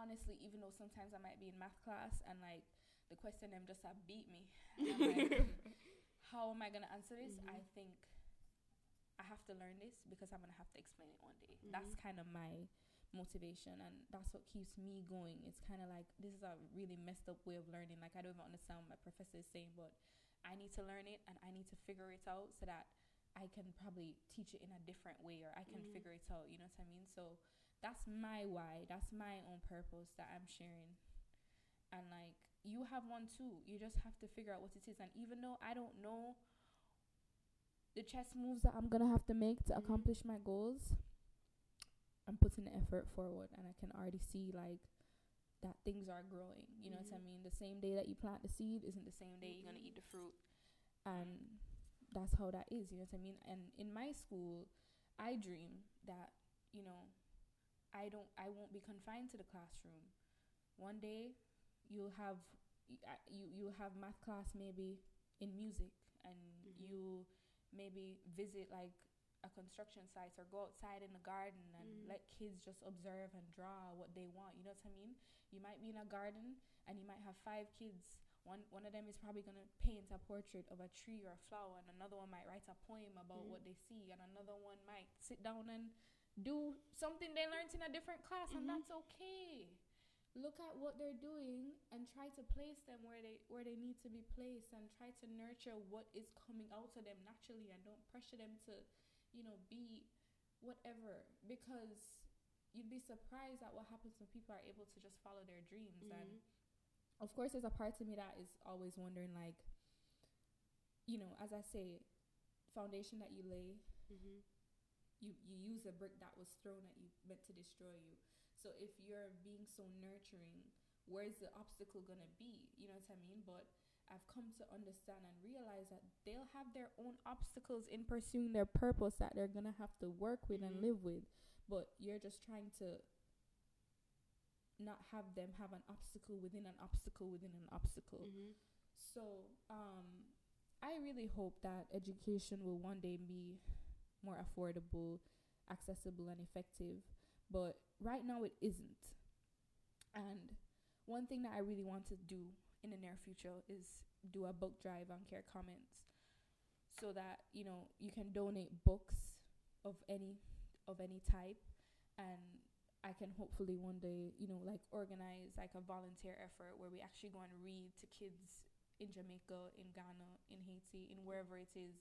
honestly, even though sometimes I might be in math class and, like, the question them just have beat me, and I'm like, how am I going to answer this? Mm-hmm. I think I have to learn this because I'm going to have to explain it one day. Mm-hmm. That's kind of my motivation, and that's what keeps me going. It's kind of like, this is a really messed up way of learning. Like, I don't even understand what my professor is saying, but I need to learn it, and I need to figure it out so that I can probably teach it in a different way, or I can mm-hmm. figure it out, you know what I mean? So that's my why, that's my own purpose that I'm sharing. And, like, you have one too. You just have to figure out what it is. And even though I don't know the chess moves that I'm gonna have to make to mm-hmm. accomplish my goals, I'm putting the effort forward, and I can already see, like, that things are growing, you mm-hmm. know what I mean? The same day that you plant the seed isn't the same day mm-hmm. you're gonna eat the fruit. And that's how that is, you know what I mean? And in my school, I dream that, you know, I don't, I won't be confined to the classroom. One day you'll have, you, you'll have math class maybe in music, and mm-hmm. you maybe visit, like, a construction site, or go outside in the garden and mm. let kids just observe and draw what they want, you know what I mean? You might be in a garden and you might have five kids. One one of them is probably going to paint a portrait of a tree or a flower, and another one might write a poem about mm. what they see, and another one might sit down and do something they learned in a different class, mm-hmm. and that's okay. Look at what they're doing and try to place them where they where they need to be placed, and try to nurture what is coming out of them naturally, and don't pressure them to, you know, be whatever, because you'd be surprised at what happens when people are able to just follow their dreams. Mm-hmm. And of course, there's a part of me that is always wondering, like, you know, as I say, foundation that you lay, mm-hmm. you, you use a brick that was thrown at you, meant to destroy you. So if you're being so nurturing, where's the obstacle gonna be? You know what I mean? But I've come to understand and realize that they'll have their own obstacles in pursuing their purpose that they're going to have to work with, mm-hmm. and live with. But you're just trying to not have them have an obstacle within an obstacle within an obstacle. Mm-hmm. So um, I really hope that education will one day be more affordable, accessible, and effective. But right now it isn't. And one thing that I really want to do in the near future is do a book drive on Care Commons, so that, you know, you can donate books of any of any type, and I can hopefully one day, you know, like organize like a volunteer effort where we actually go and read to kids in Jamaica, in Ghana, in Haiti, in wherever it is.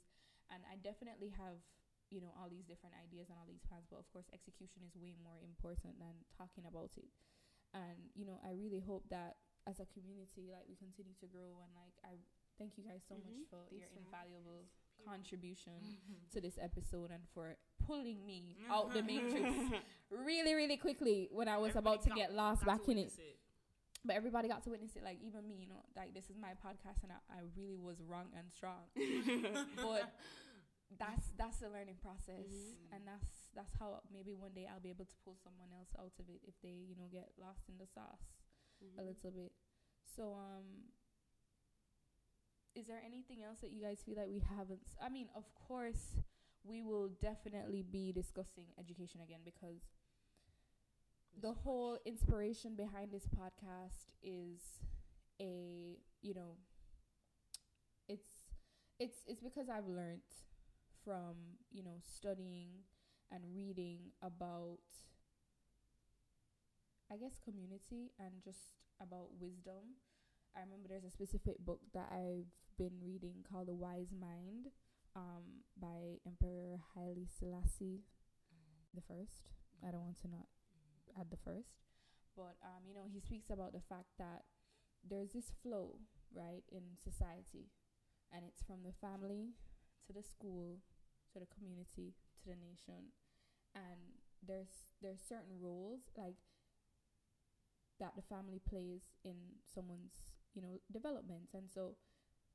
And I definitely have, you know, all these different ideas and all these plans, but of course execution is way more important than talking about it. And, you know, I really hope that as a community, like, we continue to grow. And, like, I thank you guys so mm-hmm. much for Thanks your invaluable that. contribution mm-hmm. to this episode, and for pulling me mm-hmm. out the matrix really, really quickly when I was everybody about to got, get lost back in it. it. But everybody got to witness it. Like, even me, you know, like, this is my podcast, and I, I really was wrong and strong. But that's that's a learning process, mm-hmm. and that's that's how maybe one day I'll be able to pull someone else out of it if they, you know, get lost in the sauce mm-hmm. a little bit. So um is there anything else that you guys feel like we haven't s- I mean, of course we will definitely be discussing education again, because There's the so whole much. inspiration behind this podcast is a you know it's it's it's because I've learned from, you know, studying and reading about, I guess, community and just about wisdom. I remember there's a specific book that I've been reading called The Wise Mind um, by Emperor Haile Selassie the First. I don't want to not add the first. But, um, you know, he speaks about the fact that there's this flow, right, in society. And it's from the family to the school, to the community, to the nation. And there's there's certain roles like that the family plays in someone's, you know, development. And so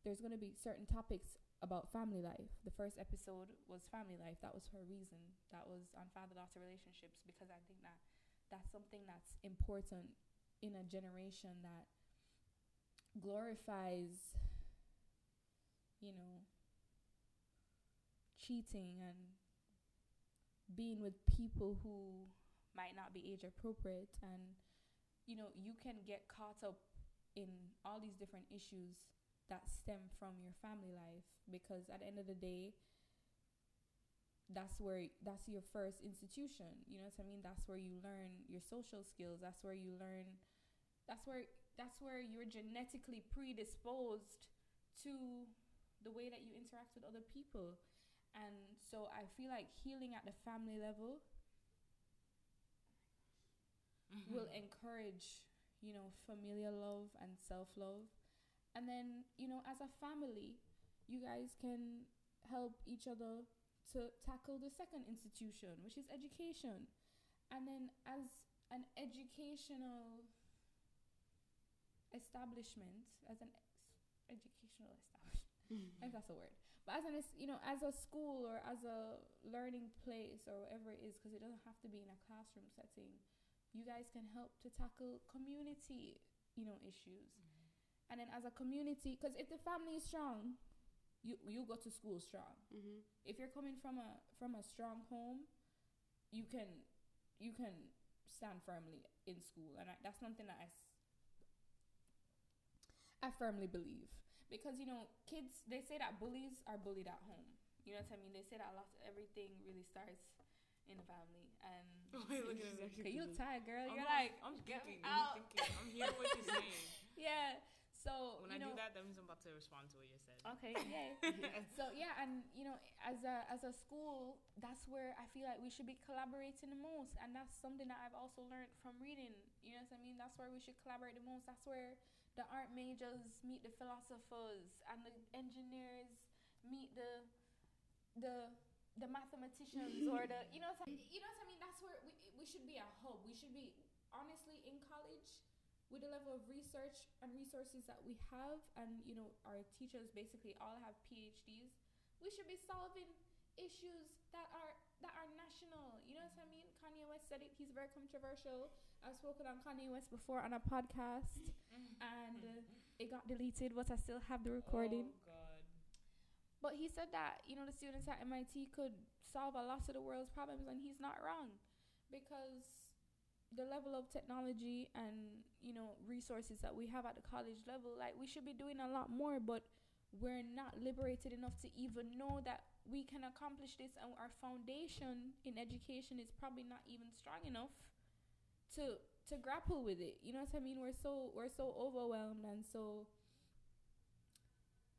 there's going to be certain topics about family life. The first episode was family life. That was for a reason. That was on father-daughter relationships, because I think that that's something that's important in a generation that glorifies, you know, cheating and being with people who might not be age appropriate. And, you know, you can get caught up in all these different issues that stem from your family life, because at the end of the day, that's where that's your first institution. You know what I mean? That's where you learn your social skills. That's where you learn that's where that's where you're genetically predisposed to the way that you interact with other people. And so I feel like healing at the family level mm-hmm. will encourage, you know, familial love and self-love. And then, you know, as a family, you guys can help each other to tackle the second institution, which is education. And then as an educational establishment, as an educational establishment, mm-hmm. if that's a word, but as an you know as a school or as a learning place or whatever it is, because it doesn't have to be in a classroom setting, you guys can help to tackle community, you know, issues. Mm-hmm. And then as a community, because if the family is strong, you you go to school strong. Mm-hmm. If you're coming from a from a strong home, you can you can stand firmly in school, and I, that's something that I. I firmly believe, because, you know, kids, they say that bullies are bullied at home. You know what I mean? They say that a lot of everything really starts in the family. And oh, look at that. You look tired, girl. I'm you're like, I'm thinking, I'm thinking, I'm hearing what you're saying. Yeah. So when you I know, do that, that means I'm about to respond to what you said. Okay. Yay. Yeah. So yeah, and you know, as a as a school, that's where I feel like we should be collaborating the most, and that's something that I've also learned from reading. You know what I mean? That's where we should collaborate the most. That's where the art majors meet the philosophers, and the engineers meet the the the mathematicians, or the you know what I mean? You know what I mean? That's where we we should be a hub. We should be honestly in college. with the level of research and resources that we have, and you know, our teachers basically all have PhDs, we should be solving issues that are that are national. You know what I mean? Kanye West said it. He's very controversial. I've spoken on Kanye West before on a podcast, and uh, it got deleted, but I still have the recording. Oh God. But he said that, you know, the students at M I T could solve a lot of the world's problems, and he's not wrong, because the level of technology and, you know, resources that we have at the college level, like, we should be doing a lot more, but we're not liberated enough to even know that we can accomplish this, and our foundation in education is probably not even strong enough to to grapple with it. You know what I mean? We're so we're so overwhelmed and so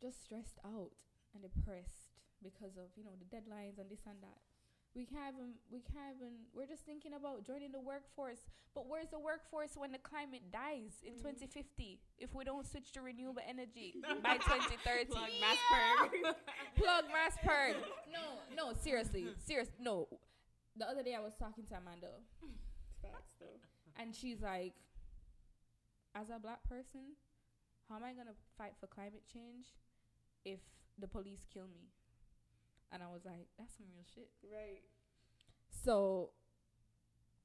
just stressed out and depressed because of, you know, the deadlines and this and that. We can't even, we can't even, we're just thinking about joining the workforce. But where's the workforce when the climate dies in mm. twenty fifty if we don't switch to renewable energy by twenty thirty? Plug yeah. mass perg. Plug mass perg. No, no, seriously, seriously, no. The other day I was talking to Amanda. Facts though. And she's like, as a black person, how am I going to fight for climate change if the police kill me? And I was like, that's some real shit. Right. So,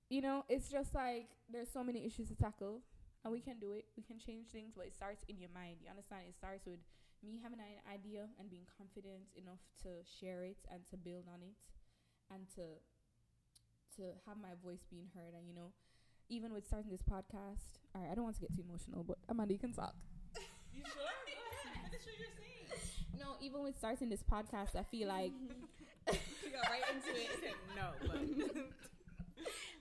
you know, it's just like there's so many issues to tackle, and we can do it. We can change things, but it starts in your mind. You understand? It starts with me having an idea and being confident enough to share it and to build on it and to to have my voice being heard. And, you know, even with starting this podcast, all right, I don't want to get too emotional, but Amanda, you can talk. You sure? Go ahead. That's what you're saying. No, even with starting this podcast, I feel like she got right into it. No, but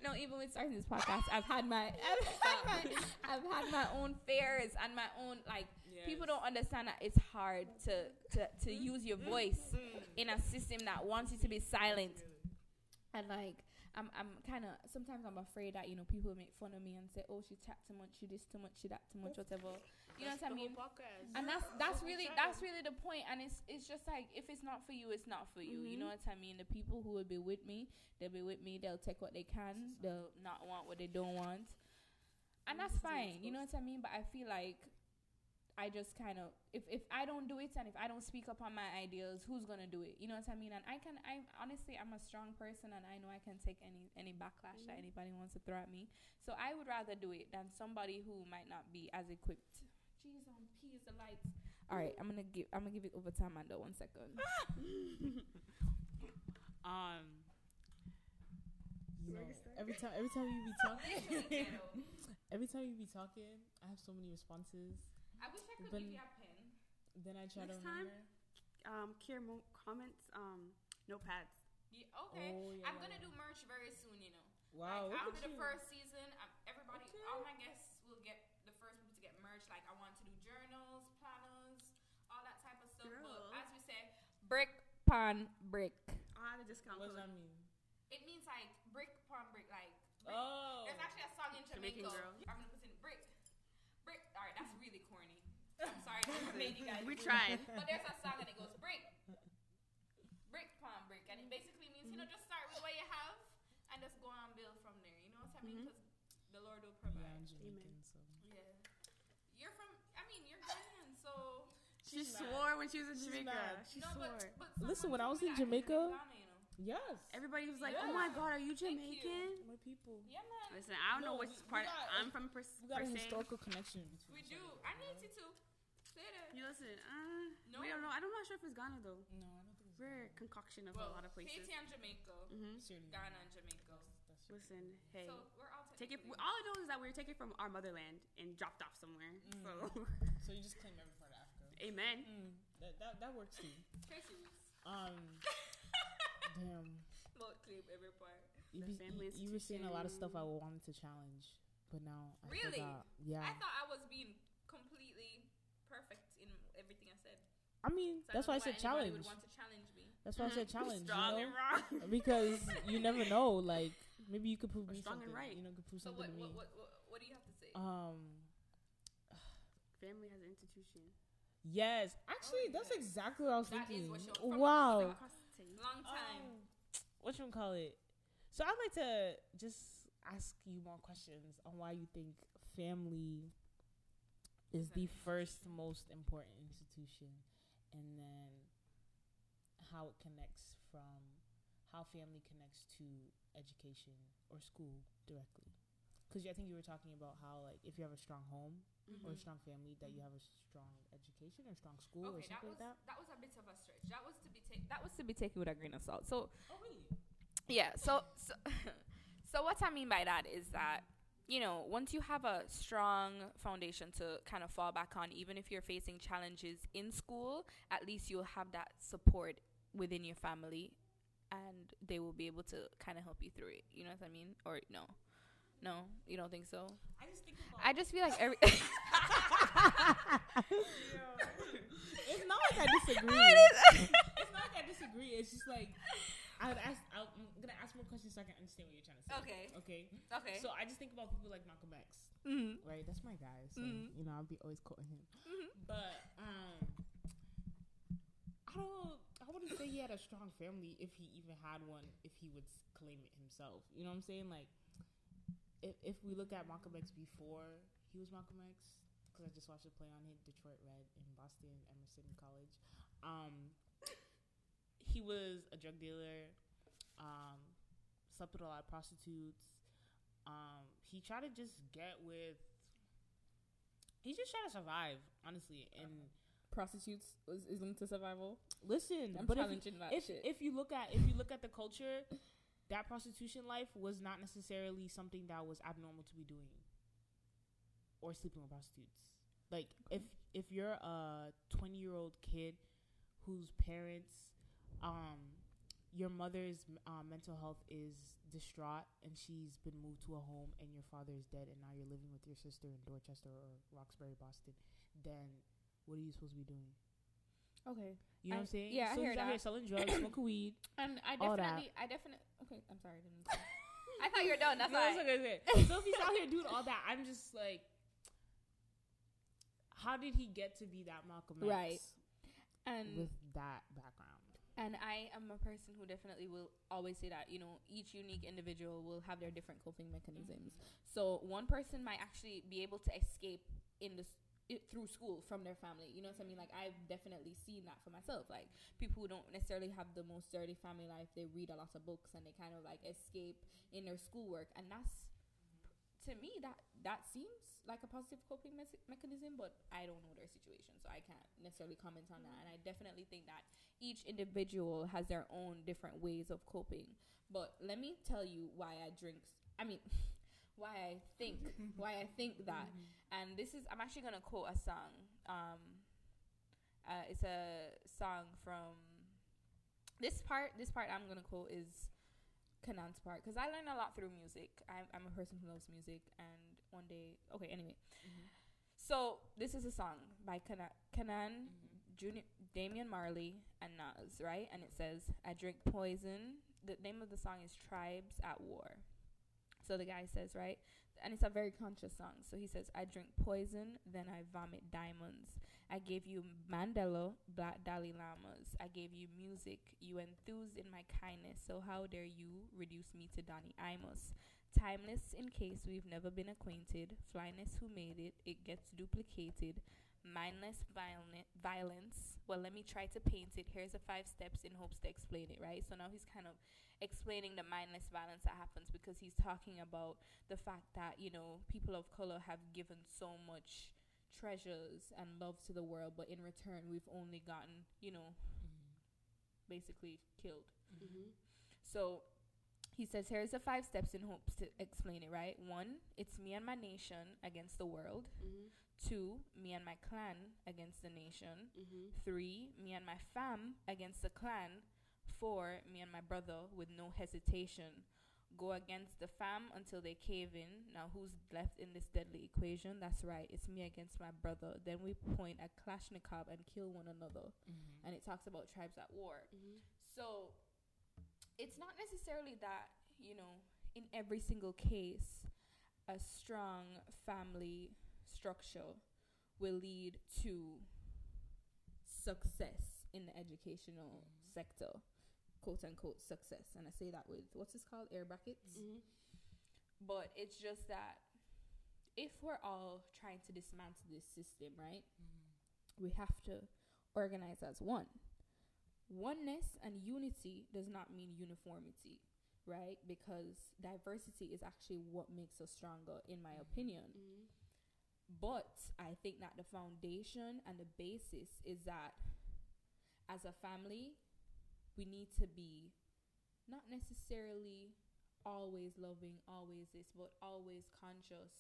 no, even with starting this podcast, I've had my, I've had my, I've had my own fears and my own, like, yes. People don't understand that it's hard to to to use your voice in a system that wants you to be silent. And like, I'm I'm kind of, sometimes I'm afraid that, you know, people make fun of me and say, oh, she chat too much, she this too much, she that too much, whatever. You that's know what I mean? Podcast. And that's that's really that's really the point. And it's it's just like, if it's not for you, it's not for you. Mm-hmm. You know what I mean? The people who will be with me, they'll be with me. They'll take what they can. They'll not want what they don't want, and that's fine. You know what I mean? But I feel like I just kind of, if, if I don't do it and if I don't speak up on my ideas, who's going to do it? You know what I mean? And I can, I honestly, I'm a strong person, and I know I can take any, any backlash mm-hmm. that anybody wants to throw at me. So I would rather do it than somebody who might not be as equipped. Jeez, on P is the lights. All right, I'm going to give, I'm going to give it over to Amanda one second. um, no. Every time, every time you be talking, every time you be talking, I have so many responses. I wish I could but give you a pen. Then I try Next to remember. Time, um, Care Mo- Commons, um, notepads. Yeah, okay. Oh, yeah, I'm yeah, gonna yeah. do merch very soon, you know. Wow. Like, after the you? first season, I'm, everybody, okay. all my guests will get the first people to get merch. Like, I want to do journals, planners, all that type of stuff. Girl. But as we say, brick pan brick. I have a discount code. What does that mean? It means like brick pan brick, like. Brick. Oh. There's actually a song in Jamaica. I'm gonna put in brick. Brick, all right, that's really corny. I'm sorry, you guys. We tried. But there's a song and it goes, brick, brick, palm, brick. And it basically means, you know, just start with what you have and just go on and build from there. You know what I mean? Because mm-hmm. the Lord will provide. Yeah, Amen. So. Yeah. You're from, I mean, you're Ghanaian, so. She, she swore when she was in She's Jamaica. Bad. She no, swore. But, but Listen, when I was in Jamaica. Yes. Everybody was like, yeah. "Oh my God, are you Jamaican?" You. My people. Yeah, man. Listen, I don't no, know which we, part we got, I'm from. Per, we got per a se. historical connection. Between we do. Other, I need right? you to. Later. You listen. Uh, no, we don't know. I'm not sure if it's Ghana though. No, I don't think it's We're Ghana. Concoction of well, a lot of places. Haiti and Jamaica. Mm-hmm. Ghana and Jamaica. That's, that's listen, hey. So we're all take it. All I know is that we were taken from our motherland and dropped off somewhere. Mm. So. so you just claim every part of Africa. Amen. Mm. That, that that works too. Tracy Weeks. Um. Damn. Not claim every part. You, be, you, you were saying a lot of stuff I wanted to challenge, but now I really, forgot. Yeah. I thought I was being completely perfect in everything I said. I mean, so that's I why I said why challenge. Would want to challenge me. That's why I said challenge. Strong you know? and wrong. Because you never know. Like maybe you could prove me strong something. And right. You know, could prove so something what, to me. What, what, what, what do you have to say? Um, family has an institution. Yes, actually, oh, that's yeah. exactly what I was that thinking. Is what wow. Long time. Um, what you call it? So I'd like to just ask you more questions on why you think family is the first most important institution, and then how it connects from how family connects to education or school directly. Because I think you were talking about how, like, if you have a strong home mm-hmm. or a strong family, that mm-hmm. you have a strong education or strong school okay, or something that was, like that. That was a bit of a stretch. That was to be taken. That was to be taken with a grain of salt. So, oh really? Yeah. So, so, so what I mean by that is that, you know, once you have a strong foundation to kind of fall back on, even if you're facing challenges in school, at least you'll have that support within your family, and they will be able to kind of help you through it. You know what I mean? Or no. No, you don't think so? I just think about I just feel like every... It's not like I disagree. I just it's not like I disagree. It's just like, I would ask, I'll, I'm going to ask more questions so I can understand what you're trying to say. Okay. Okay. Okay. So I just think about people like Malcolm X. Mm-hmm. Right? That's my guy. So, mm-hmm. you know, I'll be always quoting him. Mm-hmm. But um, I don't... I wouldn't say he had a strong family if he even had one, if he would claim it himself. You know what I'm saying? Like, If, if we look at Malcolm X before he was Malcolm X, because I just watched a play on him, Detroit Red, in Boston, Emerson College. Um, he was a drug dealer, um, slept with a lot of prostitutes. Um, he tried to just get with, he just tried to survive, honestly. And prostitutes is, is linked to survival. Listen, I'm but challenging if, that if, shit. If you look at if you look at the culture. That prostitution life was not necessarily something that was abnormal to be doing, or sleeping with prostitutes. Like, okay. if if you're a twenty-year-old kid whose parents, um, your mother's uh, mental health is distraught and she's been moved to a home, and your father is dead, and now you're living with your sister in Dorchester or Roxbury, Boston, then what are you supposed to be doing? Okay. You know I, what I'm saying? Yeah, so I hear that. Here selling drugs, smoking weed, and I definitely, I definitely. Okay, I'm sorry. Didn't I thought you were done. That's no, why. That's so if he's out here doing all that, I'm just like, how did he get to be that Malcolm X? Right. And with that background. And I am a person who definitely will always say that, you know, each unique individual will have their different coping mechanisms. Mm-hmm. So one person might actually be able to escape in the. It, through school from their family, you know what I mean? Like, I've definitely seen that for myself. Like, people who don't necessarily have the most sturdy family life, they read a lot of books and they kind of like escape in their schoolwork, and that's, to me, that that seems like a positive coping me- mechanism, but I don't know their situation, so I can't necessarily comment on that. And I definitely think that each individual has their own different ways of coping. But let me tell you why I drink I mean why I think why I think that. Mm-hmm. And this is, I'm actually gonna quote a song. Um uh it's a song from this part this part I'm gonna quote is Kanan's part, because I learn a lot through music. I'm, I'm a person who loves music, and one day okay anyway mm-hmm. so this is a song by Kanan, Kanan mm-hmm. Junior, Damian Marley and Nas, right? And it says, I drink poison. The name of the song is Tribes at War. So the guy says, right, and it's a very conscious song. So he says, I drink poison, then I vomit diamonds. I gave you Mandela, Black Dalai Lamas. I gave you music. You enthused in my kindness. So how dare you reduce me to Donny Imus? Timeless in case we've never been acquainted. Flyness who made it. It gets duplicated. Mindless violent violence. Well, let me try to paint it. Here's the five steps in hopes to explain it, right? So now he's kind of explaining the mindless violence that happens, because he's talking about the fact that, you know, people of color have given so much treasures and love to the world, but in return we've only gotten, you know, mm-hmm. basically killed. Mm-hmm. So he says, here's the five steps in hopes to explain it, right? One, it's me and my nation against the world. Mm-hmm. Two, me and my clan against the nation. Mm-hmm. Three, me and my fam against the clan. Four, me and my brother with no hesitation. Go against the fam until they cave in. Now, who's left in this deadly equation? That's right, it's me against my brother. Then we point a Kalashnikov and kill one another. Mm-hmm. And it talks about tribes at war. Mm-hmm. So... it's not necessarily that, you know, in every single case, a strong family structure will lead to success in the educational mm-hmm. sector, quote unquote success. And I say that with, what's this called? Air brackets. Mm-hmm. But it's just that if we're all trying to dismantle this system, right, mm-hmm. we have to organize as one. Oneness and unity does not mean uniformity, right? Because diversity is actually what makes us stronger, in my mm-hmm. opinion. Mm-hmm. But I think that the foundation and the basis is that as a family, we need to be not necessarily always loving, always this, but always conscious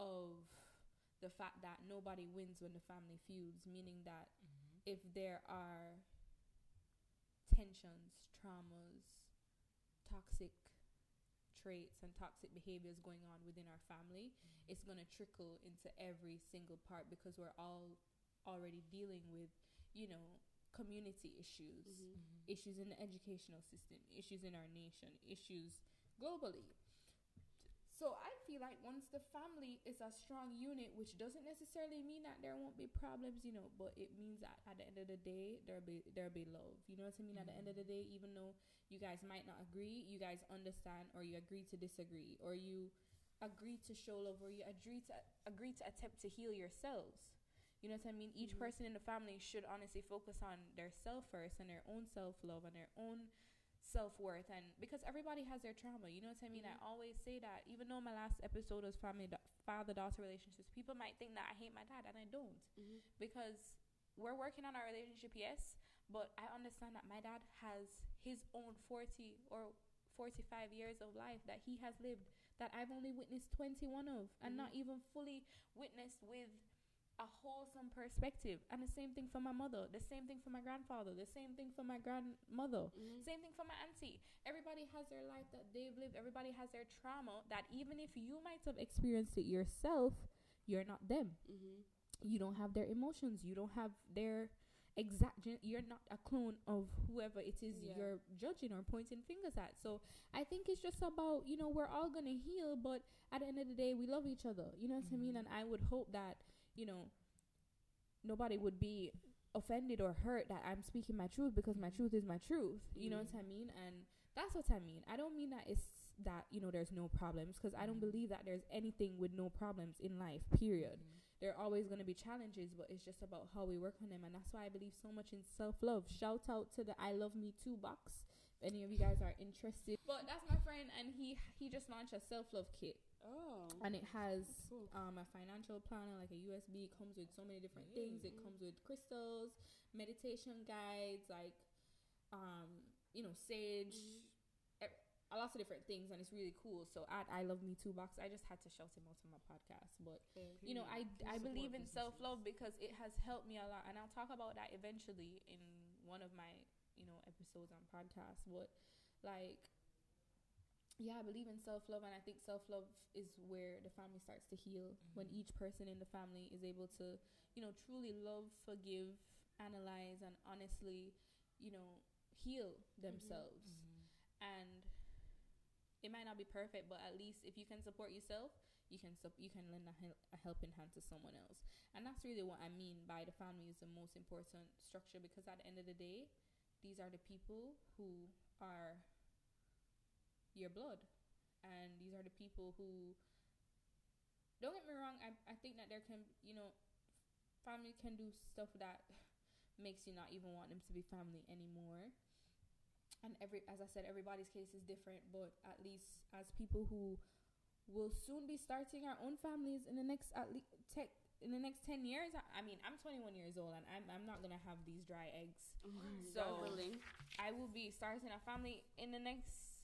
of the fact that nobody wins when the family feuds, meaning that mm-hmm. if there are tensions, traumas, toxic traits and toxic behaviors going on within our family, mm-hmm. it's going to trickle into every single part, because we're all already dealing with, you know, community issues, mm-hmm. Mm-hmm. issues in the educational system, issues in our nation, issues globally. So I feel like once the family is a strong unit, which doesn't necessarily mean that there won't be problems, you know, but it means that at the end of the day, there'll be there'll be love. You know what I mean? Mm-hmm. At the end of the day, even though you guys might not agree, you guys understand, or you agree to disagree, or you agree to show love, or you agree to agree to attempt to heal yourselves. You know what I mean? Each mm-hmm. person in the family should honestly focus on their self first, and their own self-love, and their own self-worth, and because everybody has their trauma, you know what I mean? Mm-hmm. I always say that, even though my last episode was family da- father-daughter relationships, people might think that I hate my dad, and I don't, mm-hmm. because we're working on our relationship, yes, but I understand that my dad has his own forty or forty-five years of life that he has lived, that I've only witnessed twenty-one of, mm-hmm. and not even fully witnessed with a wholesome perspective. And the same thing for my mother, the same thing for my grandfather, the same thing for my grandmother, mm-hmm. same thing for my auntie. Everybody has their life that they've lived. Everybody has their trauma, that even if you might have experienced it yourself, you're not them. Mm-hmm. You don't have their emotions. You don't have their exact, gen- you're not a clone of whoever it is yeah. you're judging or pointing fingers at. So I think it's just about, you know, we're all going to heal, but at the end of the day, we love each other. You know what mm-hmm. I mean? And I would hope that, you know, nobody would be offended or hurt that I'm speaking my truth, because my truth is my truth. You mm-hmm. know what I mean? And that's what I mean. I don't mean that it's that, you know, there's no problems, because mm-hmm. I don't believe that there's anything with no problems in life, period. Mm-hmm. There are always going to be challenges, but it's just about how we work on them. And that's why I believe so much in self-love. Shout out to the I Love Me Too box, if any of you guys are interested. But that's my friend, and he he just launched a self-love kit. Oh, and it has cool. um, a financial planner, like a U S B. It comes with so many different mm-hmm. things. It comes with crystals, meditation guides, like, um, you know, sage, mm-hmm. e- a lot of different things, and it's really cool. So at I Love Me Too box, I just had to shout him out on my podcast. But mm-hmm. you know, I I believe in self love because it has helped me a lot, and I'll talk about that eventually in one of my, you know, episodes on podcasts. But like. Yeah, I believe in self-love, and I think self-love is where the family starts to heal, mm-hmm. when each person in the family is able to, you know, truly love, forgive, analyze, and honestly, you know, heal themselves. Mm-hmm. Mm-hmm. And it might not be perfect, but at least if you can support yourself, you can sup- you can lend a, hel- a helping hand to someone else. And that's really what I mean by the family is the most important structure, because at the end of the day, these are the people who are your blood, and these are the people who, don't get me wrong, I, I think that there can, you know, family can do stuff that makes you not even want them to be family anymore, and every as I said everybody's case is different, but at least as people who will soon be starting our own families in the next at least tech in the next ten years, I, I mean, I'm twenty-one years old, and I'm I'm not gonna have these dry eggs, mm, so darling. I will be starting a family in the next,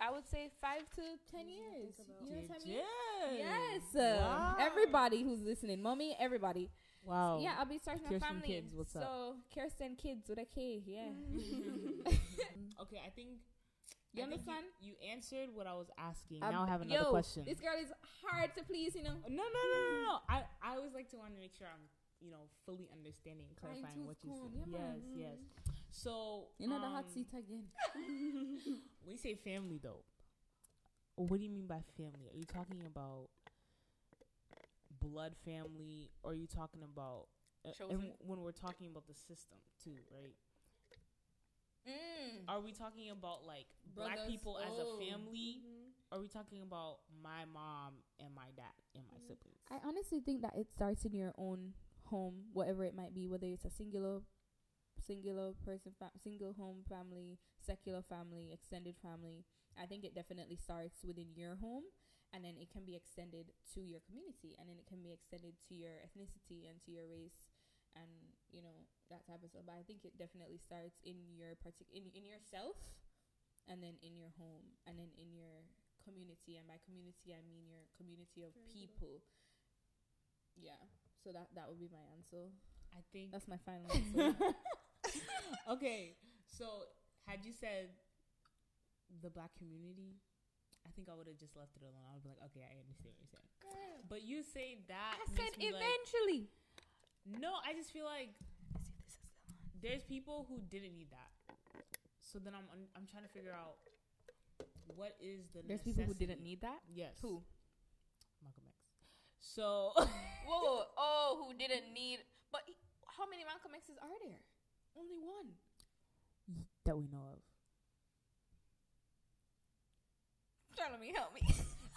I would say, five to ten years. You know what I mean? Yes. Yes. Wow. Everybody who's listening, mommy, everybody. Wow. So yeah, I'll be starting Kirsten a family. Kids, what's so up? Kirsten Kids with a K. Yeah. Okay, I think you I understand. Think you, you answered what I was asking. Um, now I have another yo, question. This girl is hard to please, you know. No, no, no, no, no. I I always like to want to make sure I'm, you know, fully understanding, clarifying what you said. Yeah, yes, man. Yes. So you know um, the hot seat again. When you say family, though, what do you mean by family? Are you talking about blood family, or are you talking about? Uh, and when we're talking about the system too, right? Mm. Are we talking about like Brothers. Black people oh. as a family? Mm-hmm. Are we talking about my mom and my dad and my siblings? I honestly think that it starts in your own home, whatever it might be, whether it's a singular, singular person, fa- single home family, secular family, extended family. I think it definitely starts within your home, and then it can be extended to your community, and then it can be extended to your ethnicity and to your race, and you know, that type of stuff. But I think it definitely starts in your partic- in in yourself, and then in your home, and then in your community. And by community, I mean your community of people. Yeah. So that that would be my answer. I think that's my final answer. Okay. So had you said the black community, I think I would have just left it alone. I would be like, okay, I understand what you're saying. Girl. But you saying that, I said eventually. Like, no, I just feel like there's people who didn't need that. So then I'm I'm, I'm trying to figure out what is the there's necessity. People who didn't need that? Yes. Who? Malcolm X. So whoa, oh, who didn't need, but he, how many Malcolm X's are there? Only one that we know of. Trying to help me.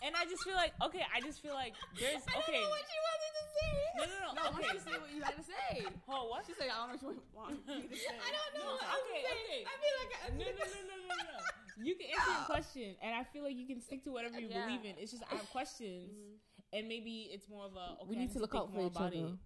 And I just feel like, okay, I just feel like there's, okay. I don't know what she wanted to say. No, no, no. No, okay. I want you to say what you had to say. Oh, what? She said, I don't know what you wanted to say. I don't know. No, okay, okay. I feel like I... No, no, no, no, no, no. You can answer your question, and I feel like you can stick to whatever you yeah. believe in. It's just I have questions, mm-hmm. and maybe it's more of a, okay, we need to look out for each other.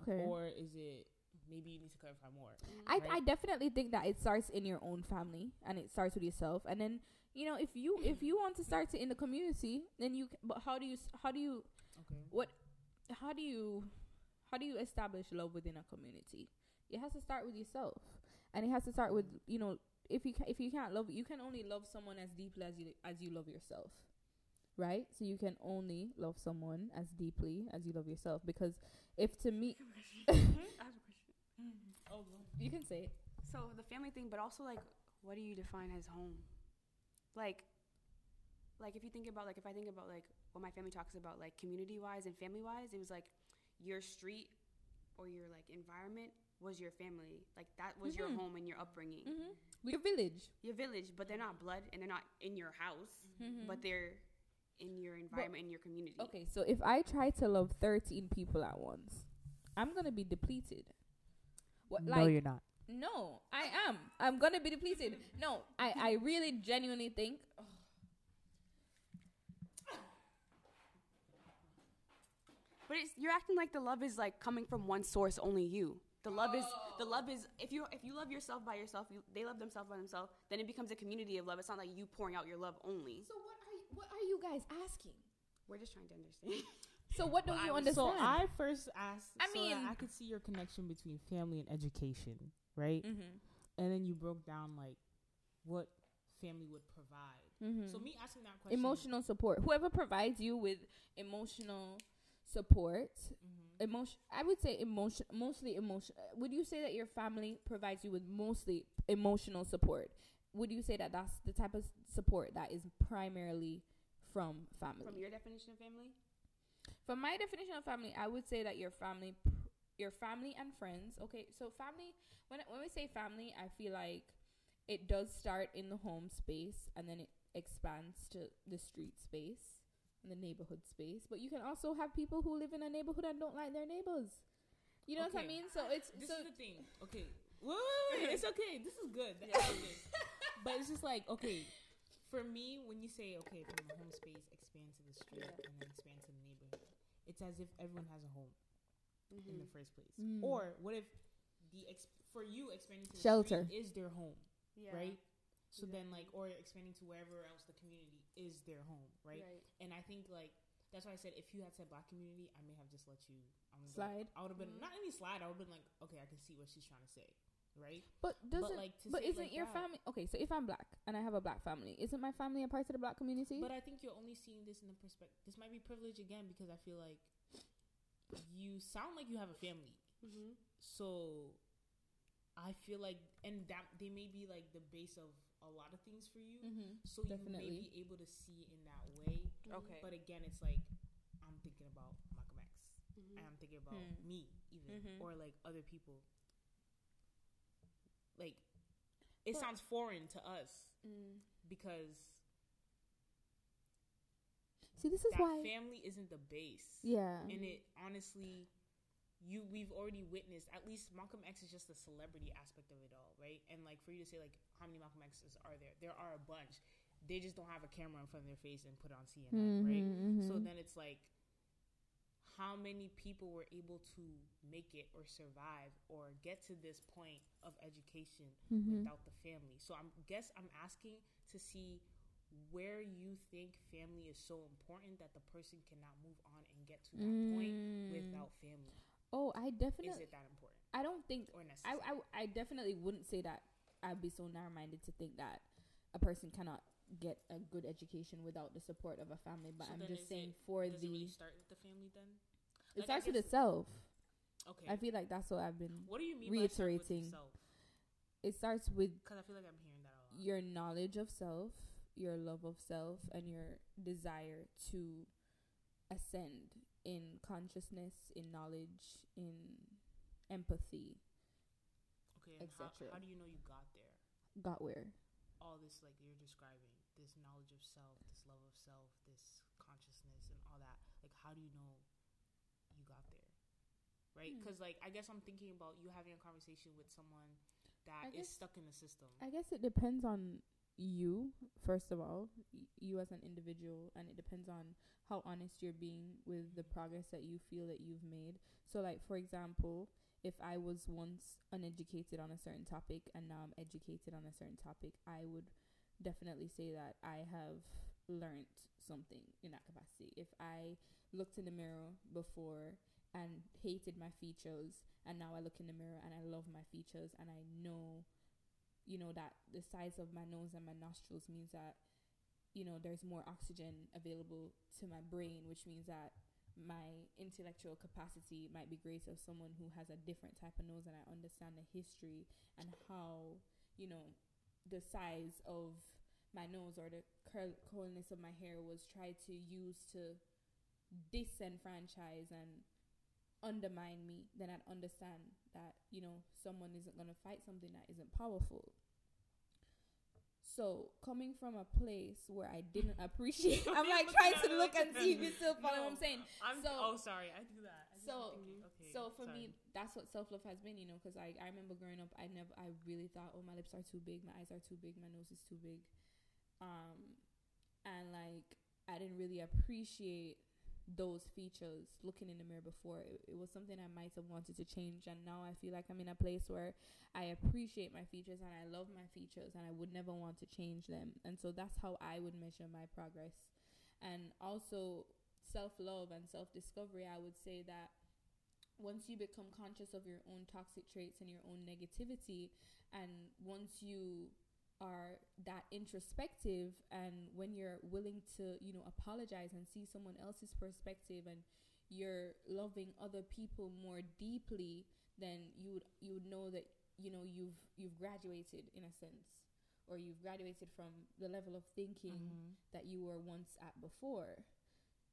Okay. Or is it, maybe you need to clarify more. I, right? I definitely think that it starts in your own family, and it starts with yourself, and then... You know, if you if you want to start it in the community, then you. But how do you how do you okay. what how do you how do you establish love within a community? It has to start with yourself, and it has to start with, you know, if you ca- if you can't love, you can only love someone as deeply as you as you love yourself, right? So you can only love someone as deeply as you love yourself, because if to me, I have a question. Oh, you can say it. So the family thing, but also like, what do you define as home? Like, like if you think about, like, if I think about, like, what my family talks about, like, community-wise and family-wise, it was, like, your street or your, like, environment was your family. Like, that was mm-hmm. your home and your upbringing. Mm-hmm. Your village. Your village, but they're not blood and they're not in your house, mm-hmm. but they're in your environment, but, in your community. Okay, so if I try to love thirteen people at once, I'm going to be depleted. What, no, like, you're not. No, I am. I'm going to be depleted. No, I, I really genuinely think. Oh. But it's, you're acting like the love is like coming from one source, only you. The love oh. is, the love is, if you if you love yourself by yourself, you, they love themselves by themselves, then it becomes a community of love. It's not like you pouring out your love only. So what are you, what are you guys asking? We're just trying to understand. So what do well, you I, understand? So I first asked, I so mean, that I could see your connection between family and education, right? Mm-hmm. And then you broke down, like, what family would provide. Mm-hmm. So me asking that question. Emotional support. Whoever provides you with emotional support, mm-hmm. emotion. I would say emotion, mostly emotion. Would you say that your family provides you with mostly emotional support? Would you say that that's the type of support that is primarily from family? From your definition of family? From my definition of family, I would say that your family, pr- your family and friends. Okay, so family. When when we say family, I feel like it does start in the home space, and then it expands to the street space and the neighborhood space. But you can also have people who live in a neighborhood and don't like their neighbors. You know okay. what I mean? So it's this so is the thing. Okay, wait, wait, wait, it's okay. This is good. Yeah. Okay. But it's just like, okay. For me, when you say, okay, from the home space, expand to the street, yeah. and then expand to the neighborhood, it's as if everyone has a home mm-hmm. in the first place. Mm. Or what if, the exp- for you, expanding to the shelter street is their home, yeah. right? So exactly. then, like, or expanding to wherever else the community is their home, right? right? And I think, like, that's why I said, if you had said black community, I may have just let you... I'm slide? Like, I would have been, mm-hmm. not any slide, I would have been like, okay, I can see what she's trying to say. Right, but doesn't but, like, but isn't like your that. family okay? So if I'm black and I have a black family, isn't my family a part of the black community? But I think you're only seeing this in the perspective. This might be privilege again, because I feel like you sound like you have a family. Mm-hmm. So I feel like, and that they may be like the base of a lot of things for you. Mm-hmm. So Definitely. You may be able to see in that way. Okay, but again, it's like I'm thinking about Malcolm X, mm-hmm. and I'm thinking about mm. me even, mm-hmm. or like other people. Like, it but sounds foreign to us mm. because See, this is that why family isn't the base. Yeah. And it honestly, you we've already witnessed, at least Malcolm X is just the celebrity aspect of it all, right? And like for you to say like how many Malcolm X's are there? There are a bunch. They just don't have a camera in front of their face and put on C N N, mm-hmm, right? Mm-hmm. So then it's like, how many people were able to make it or survive or get to this point of education, mm-hmm, without the family? So I guess I'm asking to see where you think family is so important that the person cannot move on and get to that mm. point without family. Oh, I definitely... Is it that important? I don't think... Or necessary? I, I, I definitely wouldn't say that. I'd be so narrow-minded to think that a person cannot get a good education without the support of a family. But so I'm just saying it, for does the... Does it really start with the family then? It like starts with itself. Okay. I feel like that's what I've been what do you mean reiterating. By it starts with... Because I feel like I'm hearing that a lot. Your knowledge of self, your love of self, and your desire to ascend in consciousness, in knowledge, in empathy, okay, and how, how do you know you got there? Got where? All this, like, you're describing, this knowledge of self, this love of self, this consciousness, and all that. Like, how do you know you got there, right? Because, hmm. like, I guess I'm thinking about you having a conversation with someone that I is guess, stuck in the system. I guess it depends on... you first of all y- you as an individual, and it depends on how honest you're being with the progress that you feel that you've made. So like for example, if I was once uneducated on a certain topic and now I'm educated on a certain topic, I would definitely say that I have learned something in that capacity. If I looked in the mirror before and hated my features, and now I look in the mirror and I love my features, and I know, you know, that the size of my nose and my nostrils means that, you know, there's more oxygen available to my brain, which means that my intellectual capacity might be greater of someone who has a different type of nose, and I understand the history and how, you know, the size of my nose or the curl- curliness of my hair was tried to use to disenfranchise and undermine me. Then I'd understand that, you know, someone isn't going to fight something that isn't powerful. So coming from a place where I didn't appreciate, I'm like trying to look and see if you still follow no, what I'm saying. I'm so, oh, sorry, I do that. I so, thinking, okay, so for sorry. me, that's what self love has been, you know, because I, I remember growing up, I never, I really thought, oh, my lips are too big, my eyes are too big, my nose is too big, um, and like I didn't really appreciate those features looking in the mirror before. It, it was something I might have wanted to change, and now I feel like I'm in a place where I appreciate my features and I love my features and I would never want to change them. And so that's how I would measure my progress. And also self-love and self-discovery, I would say that once you become conscious of your own toxic traits and your own negativity, and once you are that introspective, and when you're willing to, you know, apologize and see someone else's perspective, and you're loving other people more deeply, then you would you would know that, you know, you've you've graduated in a sense, or you've graduated from the level of thinking mm-hmm. that you were once at before.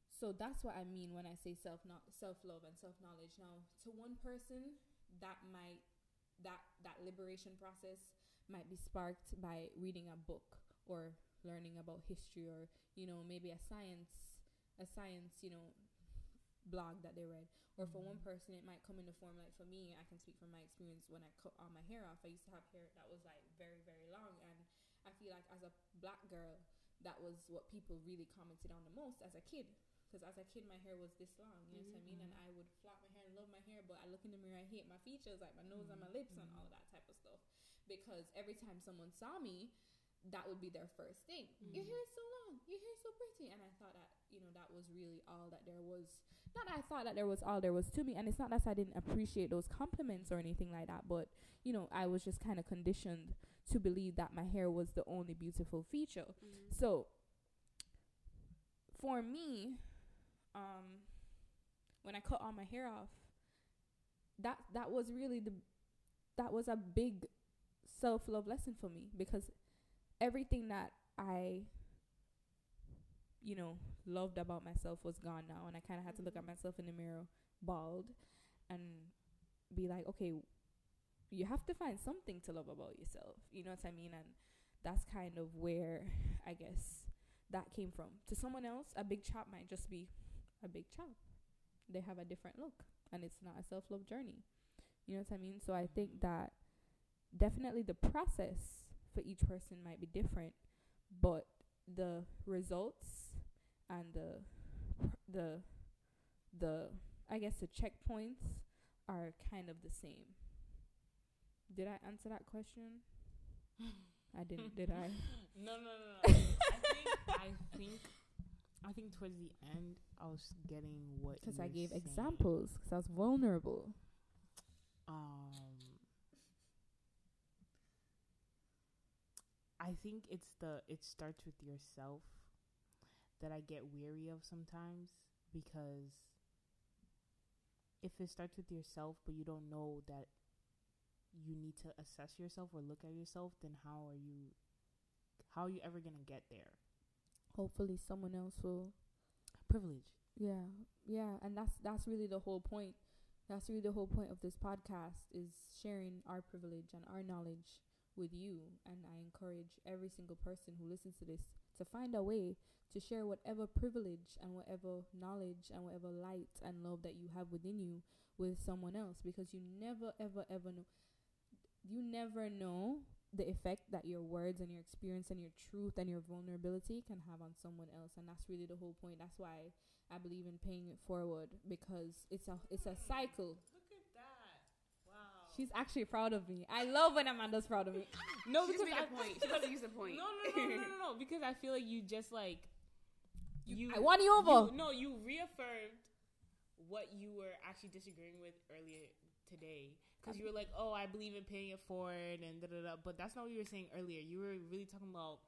So that's what I mean when I say self no- self-love and self-knowledge. Now, to one person, that might that that liberation process might be sparked by reading a book or learning about history, or, you know, maybe a science, a science, you know, blog that they read. Or mm-hmm. for one person, it might come in the form, like for me, I can speak from my experience when I cut all my hair off. I used to have hair that was like very, very long. And I feel like as a black girl, that was what people really commented on the most as a kid. Because as a kid, my hair was this long, you mm-hmm. know what I mean? And I would flop my hair and love my hair, but I look in the mirror, I hate my features, like my nose mm-hmm. and my lips mm-hmm. and all that type of stuff. Because every time someone saw me, that would be their first thing. Mm-hmm. Your hair is so long. Your hair is so pretty. And I thought that, you know, that was really all that there was. Not that I thought that there was all there was to me. And it's not that I didn't appreciate those compliments or anything like that. But, you know, I was just kind of conditioned to believe that my hair was the only beautiful feature. Mm-hmm. So, for me... Um, when I cut all my hair off, that that was really the that was a big self-love lesson for me, because everything that I, you know, loved about myself was gone now, and I kind of had to look at myself in the mirror bald and be like, okay, you have to find something to love about yourself, you know what I mean? And that's kind of where I guess that came from. To someone else, a big chop might just be a big chop. They have a different look, and it's not a self-love journey. You know what I mean? So I think that definitely the process for each person might be different, but the results and the the the I guess the checkpoints are kind of the same. Did I answer that question? I didn't, did I? No, no, no, no. I think, I think, I think towards the end, I was getting what because I gave saying. examples because I was vulnerable. Um, I think it's the it starts with yourself that I get weary of sometimes, because if it starts with yourself, but you don't know that you need to assess yourself or look at yourself, then how are you how are you ever gonna get there? Hopefully someone else will. Privilege. Yeah. Yeah. And that's that's really the whole point. That's really the whole point of this podcast, is sharing our privilege and our knowledge with you. And I encourage every single person who listens to this to find a way to share whatever privilege and whatever knowledge and whatever light and love that you have within you with someone else, because you never ever ever know. You never know the effect that your words and your experience and your truth and your vulnerability can have on someone else. And that's really the whole point. That's why I believe in paying it forward, because it's a it's a cycle. Look at that. Wow. She's actually proud of me. I love when Amanda's proud of me. No, because she's made I, a point. She's about to use the point. No, no, no, no, no, no, no. Because I feel like you just like... you. you I won you over. You, no, you reaffirmed what you were actually disagreeing with earlier today, because you were like, oh, I believe in paying it forward and da da da, but that's not what you were saying earlier. You were really talking about,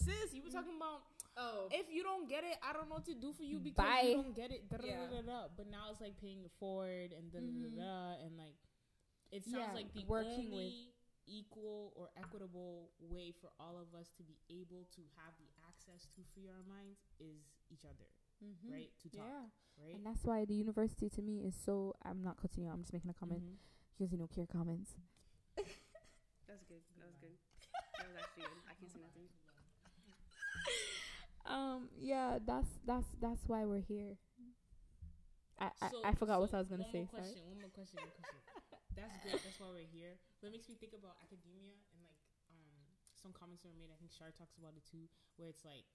sis, you were talking about, oh, if you don't get it, I don't know what to do for you because Bye. you don't get it, da da da da da. But now it's like paying it forward and da da da da, and like it sounds yeah, like the working only with equal or equitable way for all of us to be able to have the access to free our minds is each other. Mm-hmm. Right, to talk, yeah. right, and that's why the university to me is so. I'm not cutting you. I'm just making a comment mm-hmm. because you know Care Commons. That's good. That was good. That was actually good. I can't see nothing. Um. Yeah. That's that's that's why we're here. I I, so, I forgot so what I was gonna one say. More question, sorry. One more question. One more question. That's great. That's why we're here. But it makes me think about academia and like um some comments that were made. I think Shar talks about it too, where it's like,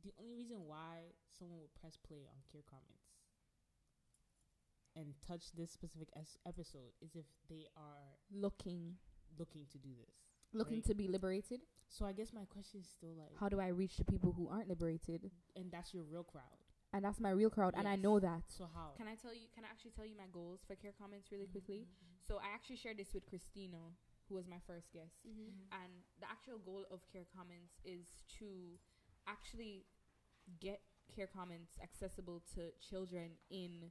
the only reason why someone would press play on Care Commons and touch this specific es- episode is if they are looking looking to do this. Looking right? to be liberated. So I guess my question is still like, how do I reach the people who aren't liberated? And that's your real crowd. And that's my real crowd. Yes. And I know that. So how? Can I tell you, can I actually tell you my goals for Care Commons really mm-hmm. quickly? Mm-hmm. So I actually shared this with Christina, who was my first guest. Mm-hmm. And the actual goal of Care Commons is to actually get Care Commons accessible to children in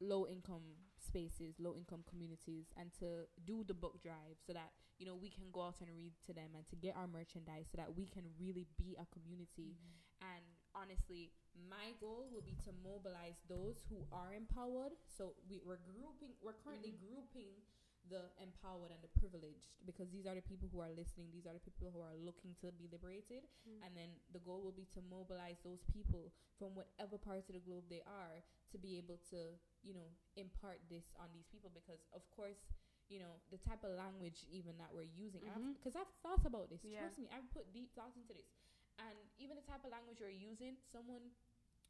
low-income spaces, low-income communities, and to do the book drive so that, you know, we can go out and read to them, and to get our merchandise so that we can really be a community. Mm-hmm. And honestly, my goal will be to mobilize those who are empowered. So we, we're grouping, we're currently mm-hmm. grouping the empowered and the privileged, because these are the people who are listening, these are the people who are looking to be liberated. Mm-hmm. And then the goal will be to mobilize those people from whatever parts of the globe they are to be able to, you know, impart this on these people, because of course, you know, the type of language even that we're using, because mm-hmm. I've, I've thought about this, yeah. trust me, I've put deep thoughts into this, and even the type of language you're using, someone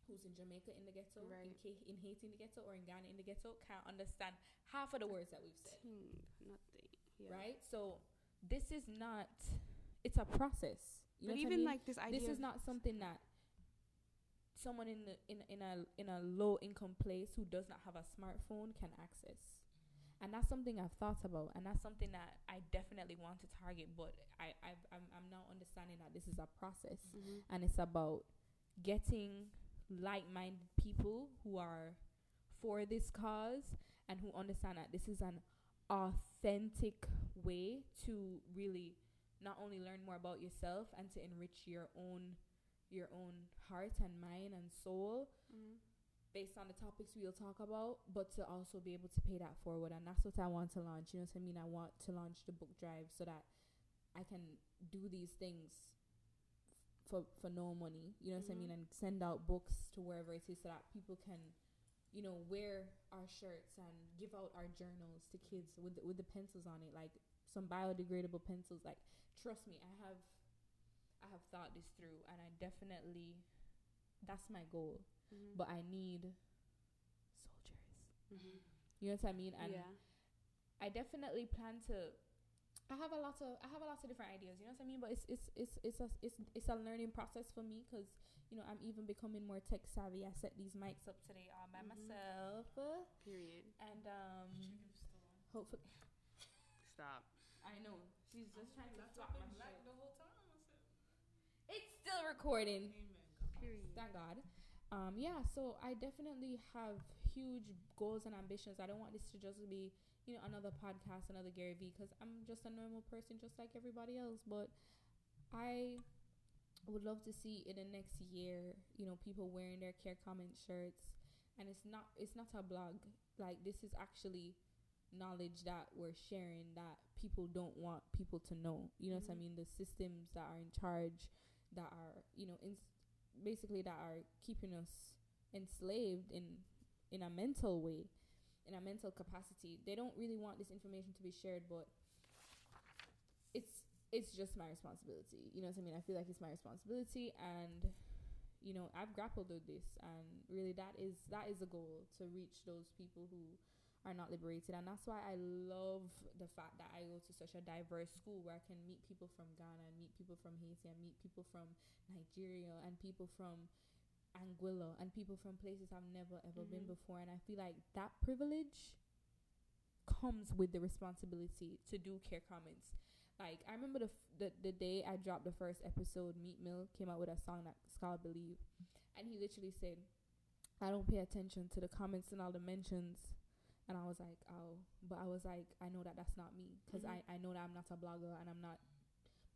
who's in Jamaica in the ghetto, right. in, K- in Haiti in the ghetto, or in Ghana in the ghetto, can't understand half of the words that we've said. Nothing. Yeah. Right? So this is not, it's a process. You but know even what I mean? Like this idea. This is not something that someone in, the, in, in a in a low income place who does not have a smartphone can access. And that's something I've thought about, and that's something that I definitely want to target, but I, I've, I'm, I'm now understanding that this is a process, mm-hmm. and it's about getting like-minded people who are for this cause and who understand that this is an authentic way to really not only learn more about yourself and to enrich your own your own heart and mind and soul, mm-hmm. based on the topics we'll talk about, but to also be able to pay that forward. And that's what I want to launch. You know what I mean? I want to launch the book drive so that I can do these things for, for no money, you know mm-hmm. what I mean, and send out books to wherever it is so that people can, you know, wear our shirts and give out our journals to kids with the, with the pencils on it, like some biodegradable pencils. Like, trust me, I have I have thought this through, and I definitely, that's my goal. Mm-hmm. But I need soldiers. Mm-hmm. You know what I mean? And yeah. I definitely plan to. I have a lot of I have a lot of different ideas. You know what I mean? But it's it's it's it's a it's it's a learning process for me, because you know I'm even becoming more tech savvy. I set these mics up today all by mm-hmm. myself. Period. And um, hopefully. Stop. I know she's just I trying to flop my mic the whole time. It's still recording. Amen. Period. Thank God. Um, yeah, so I definitely have huge goals and ambitions. I don't want this to just be, you know, another podcast, another Gary Vee, because I'm just a normal person just like everybody else. But I would love to see in the next year, you know, people wearing their Care Commons shirts. And it's not it's not a blog. Like, this is actually knowledge that we're sharing that people don't want people to know. You know mm-hmm. what I mean? The systems that are in charge, that are, you know, in basically that are keeping us enslaved in in a mental way, in a mental capacity. They don't really want this information to be shared, but it's it's just my responsibility. You know what I mean? I feel like it's my responsibility, and you know, I've grappled with this, and really that is that is the goal, to reach those people who are not liberated. And that's why I love the fact that I go to such a diverse school, where I can meet people from Ghana and meet people from Haiti and meet people from Nigeria and people from Anguilla and people from places I've never ever mm-hmm. been before. And I feel like that privilege comes with the responsibility to do Care Commons. Like, I remember the, f- the the day I dropped the first episode, Meat Mill came out with a song that's called Believe, and he literally said, I don't pay attention to the comments and all the mentions. And I was like, oh, but I was like, I know that that's not me, because mm-hmm. I, I know that I'm not a blogger and I'm not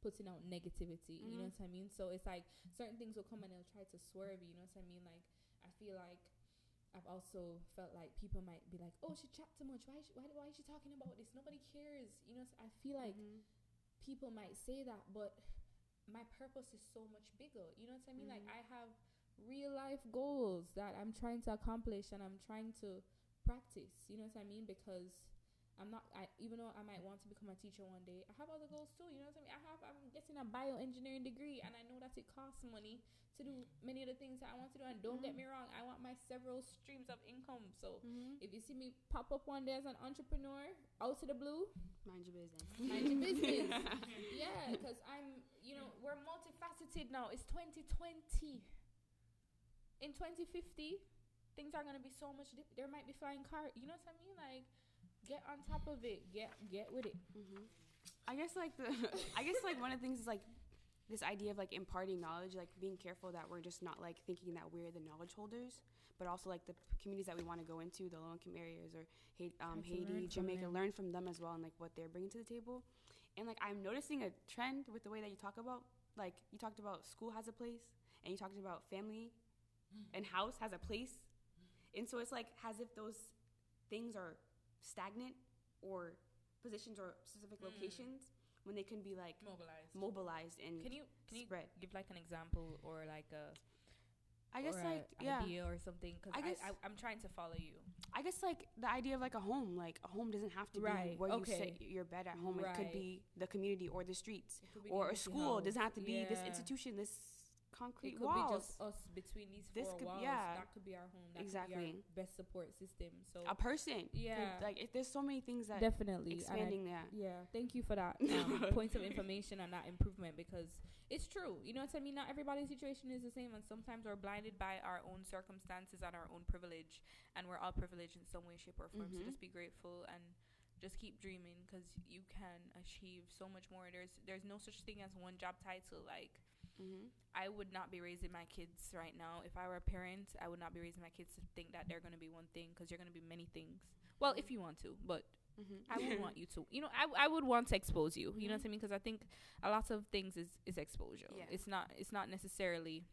putting out negativity. Mm-hmm. You know what I mean? So it's like certain things will come and they'll try to swerve you. You know what I mean? Like, I feel like I've also felt like people might be like, oh, she chat too much. Why is she, why, why is she talking about this? Nobody cares. You know, I feel like mm-hmm. people might say that, but my purpose is so much bigger. You know what I mean? Mm-hmm. Like, I have real life goals that I'm trying to accomplish, and I'm trying to practice, you know what I mean? Because I'm not, I, even though I might want to become a teacher one day, I have other goals too, you know what I mean? I have, I'm getting a bioengineering degree, and I know that it costs money to do many of the things that I want to do, and don't mm-hmm. get me wrong, I want my several streams of income, so mm-hmm. if you see me pop up one day as an entrepreneur, out of the blue, mind your business. Mind your business. Yeah, because I'm, you know, we're multifaceted now. It's twenty twenty. In twenty fifty, things are going to be so much different. There might be flying cars. You know what I mean? Like, get on top of it. Get get with it. Mm-hmm. I guess, like, the, I guess, like, one of the things is, like, this idea of, like, imparting knowledge, like, being careful that we're just not, like, thinking that we're the knowledge holders, but also, like, the communities that we want to go into, the low-income areas or um, Haiti, learn Jamaica, learn from them as well, and, like, what they're bringing to the table. And, like, I'm noticing a trend with the way that you talk about, like, you talked about school has a place, and you talked about family and house has a place. And so it's like as if those things are stagnant, or positions or specific mm. locations, when they can be like mobilized, mobilized and can you can spread. You give like an example or like a, I guess like a yeah. idea or something? Because I, I, I I'm trying to follow you. I guess like the idea of like a home, like a home doesn't have to right. be where okay. you set your bed at home. Right. It could be the community or the streets or a school. It doesn't have to be yeah. this institution. This. Concrete it could walls. Be just us between these four this could, walls. Yeah. That could be our home. That exactly. could be our best support system. So a person. Yeah. Could, like if there's so many things that definitely expanding I, that. Yeah. Thank you for that um, point of information and that improvement, because it's true. You know what I mean? Not everybody's situation is the same, and sometimes we're blinded by our own circumstances and our own privilege, and we're all privileged in some way, shape, or form. Mm-hmm. So just be grateful and just keep dreaming, because you can achieve so much more. There's there's no such thing as one job title. Like, mm-hmm. I would not be raising my kids right now. If I were a parent, I would not be raising my kids to think that they're going to be one thing, because you're going to be many things. Well, if you want to, but mm-hmm. I would want you to. You know, I I would want to expose you. Mm-hmm. You know what I mean? Because I think a lot of things is, is exposure. Yeah. It's not it's not necessarily...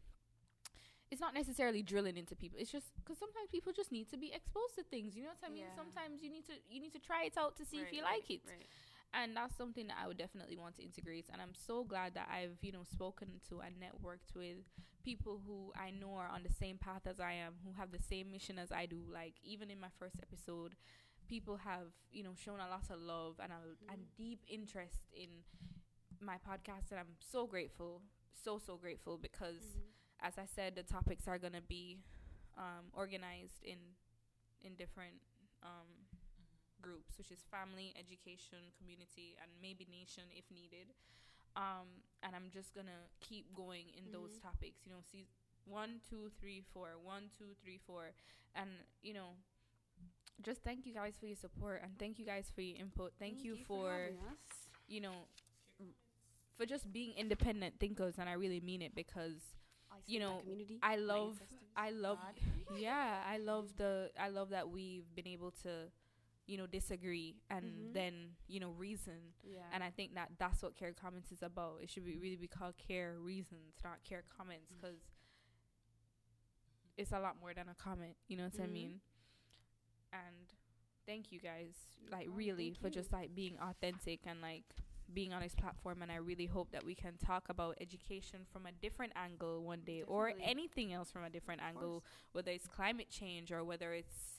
It's not necessarily drilling into people. It's just because sometimes people just need to be exposed to things. You know what I mean? Yeah. Sometimes you need to you need to try it out to see right, if you right, like it. Right. And that's something that I would definitely want to integrate. And I'm so glad that I've, you know, spoken to and networked with people who I know are on the same path as I am, who have the same mission as I do. Like, even in my first episode, people have, you know, shown a lot of love and a, mm. and deep interest in my podcast. And I'm so grateful, so, so grateful, because, mm-hmm. as I said, the topics are going to be um, organized in in different um groups, which is family, education, community, and maybe nation if needed. Um, and I'm just gonna keep going in mm-hmm. those topics, you know, see one, two, three, four, one, two, three, four. And, you know, just thank you guys for your support, and thank you guys for your input. Thank, thank you, you for, for you know, r- for just being independent thinkers. And I really mean it, because you know, I love, I love, yeah, I love the, I love that we've been able to, you know, disagree and mm-hmm. then, you know, reason. Yeah. And I think that that's what Care Commons is about. It should be really be called Care Reasons, not Care Commons, because mm-hmm. it's a lot more than a comment, you know what mm-hmm. I mean? And thank you guys, like, oh, really, for you. Just, like, being authentic and, like, being on this platform. And I really hope that we can talk about education from a different angle one day. Definitely. Or anything else from a different of angle, course. Whether it's climate change or whether it's,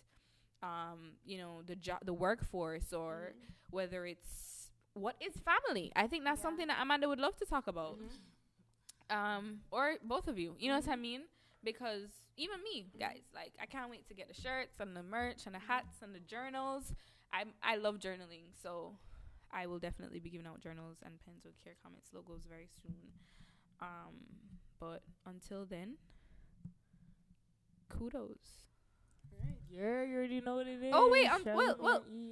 um, you know, the job, the workforce, or mm-hmm. whether it's what is family. I think that's yeah. something that Amanda would love to talk about. Mm-hmm. Um, or both of you, you know mm-hmm. what I mean? Because even me, guys, like, I can't wait to get the shirts and the merch and the hats and the journals. I I love journaling, so I will definitely be giving out journals and pens with Care Commons logos very soon. Um, but until then, kudos. Right. Yeah, you already know what it is. Oh, wait. Um, well, well. E,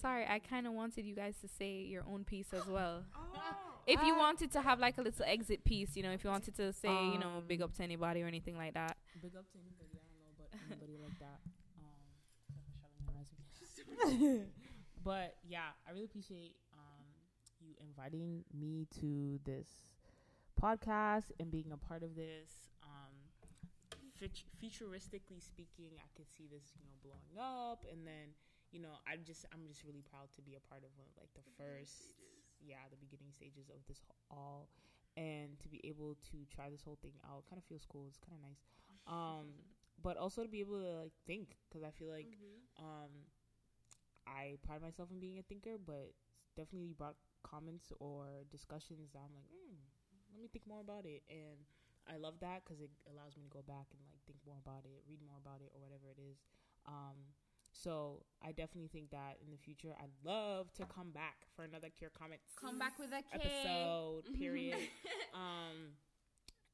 sorry, I kind of wanted you guys to say your own piece as well. Oh, if I you wanted to have, like, a little exit piece, you know, if you wanted to say, um, you know, big up to anybody or anything like that. Big up to anybody. I don't know about anybody like that. Um, But, yeah, I really appreciate um, you inviting me to this podcast and being a part of this. Um, fut- futuristically speaking, I could see this, you know, blowing up. And then, you know, I'm just I'm just really proud to be a part of, one, like, the, the first, yeah, the beginning stages of this all. And to be able to try this whole thing out kind of feels cool. It's kind of nice. Um, but also to be able to, like, think, because I feel like mm-hmm. – um, I pride myself on being a thinker, but definitely brought comments or discussions that I'm like, mm, let me think more about it. And I love that because it allows me to go back and, like, think more about it, read more about it, or whatever it is. Um, so I definitely think that in the future, I'd love to come back for another Care Commons come back with a K. episode, period. um,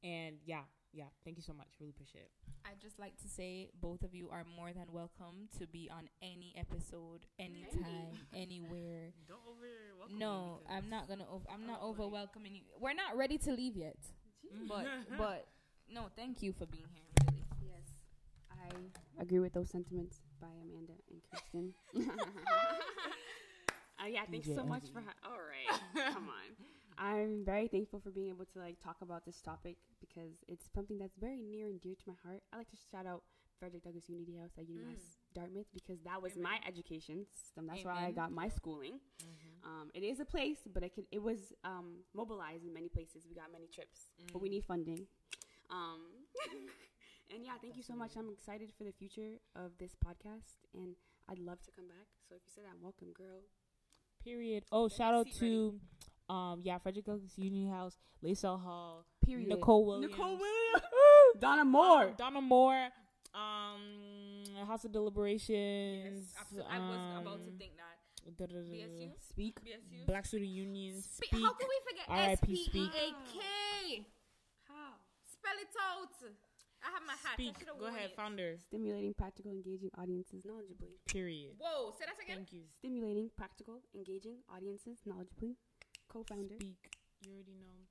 and, yeah, yeah, thank you so much. Really appreciate it. I'd just like to say both of you are more than welcome to be on any episode, anytime, anywhere. Don't over-welcome. No, I'm not gonna. Ov- I'm not over welcoming you. We're not ready to leave yet, but but no, thank you for being here. Really, yes, I agree with those sentiments by Amanda and Kirsten. uh, yeah, thanks D J so much for. Ha- All right, come on. I'm very thankful for being able to, like, talk about this topic because it's something that's very near and dear to my heart. I like to shout out Frederick Douglass Unity House at UMass mm. Dartmouth because that was Amen. my education system. That's Amen. where I got my schooling. Mm-hmm. Um, it is a place, but it can, it was um, mobilized in many places. We got many trips, mm. but we need funding. Um, and, yeah, thank that's you so amazing. much. I'm excited for the future of this podcast, and I'd love to come back. So if you said that, welcome, girl. Period. Oh, Let's shout out to... Ready. Um, yeah, Frederick Douglass Unity House, Lacell Hall, Period. Nicole Williams, Nicole Williams. Donna Moore, um, Donna Moore, um, House of Deliberations. Yes, I was um, about to think that. Da, da, da, B S U, SPEAK, B S U? Black Student Union, Spe- SPEAK. How can we forget S P E A K? How? Spell it out. I have my hat. SPEAK. Go ahead, it. founder. Stimulating, practical, engaging audiences knowledgeably. Period. Whoa, say that again. Thank you. Stimulating, practical, engaging audiences knowledgeably. Co-founder. SPEAK. You already know.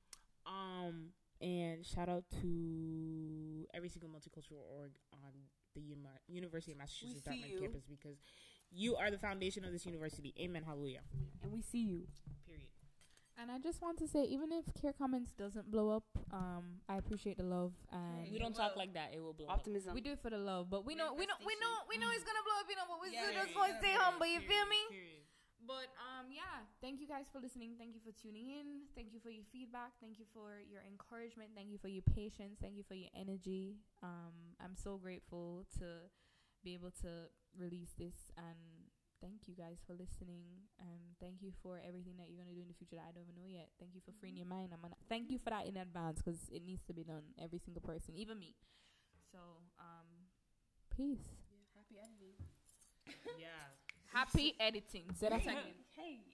Um, and shout out to every single multicultural org on the Uni- University of Massachusetts Dartmouth campus because you are the foundation of this university. Amen. Hallelujah. And we see you. Period. And I just want to say, even if Care Commons doesn't blow up, um, I appreciate the love. And we don't talk like that; it will blow Optimism. up. We do it for the love, but we know, we know, we know, we know it's gonna blow up. You know, but we yeah, do yeah, this yeah, for yeah, stay yeah, home. But you feel me? Period. But um, yeah, thank you guys for listening. Thank you for tuning in. Thank you for your feedback. Thank you for your encouragement. Thank you for your patience. Thank you for your energy. Um, I'm so grateful to be able to release this, and thank you guys for listening, and thank you for everything that you're going to do in the future that I don't even know yet. Thank you for freeing your mind. I'm gonna thank you for that in advance, because it needs to be done, every single person, even me. So um, peace. Yeah, happy editing. Yeah. Happy editing. Say that again. Hey.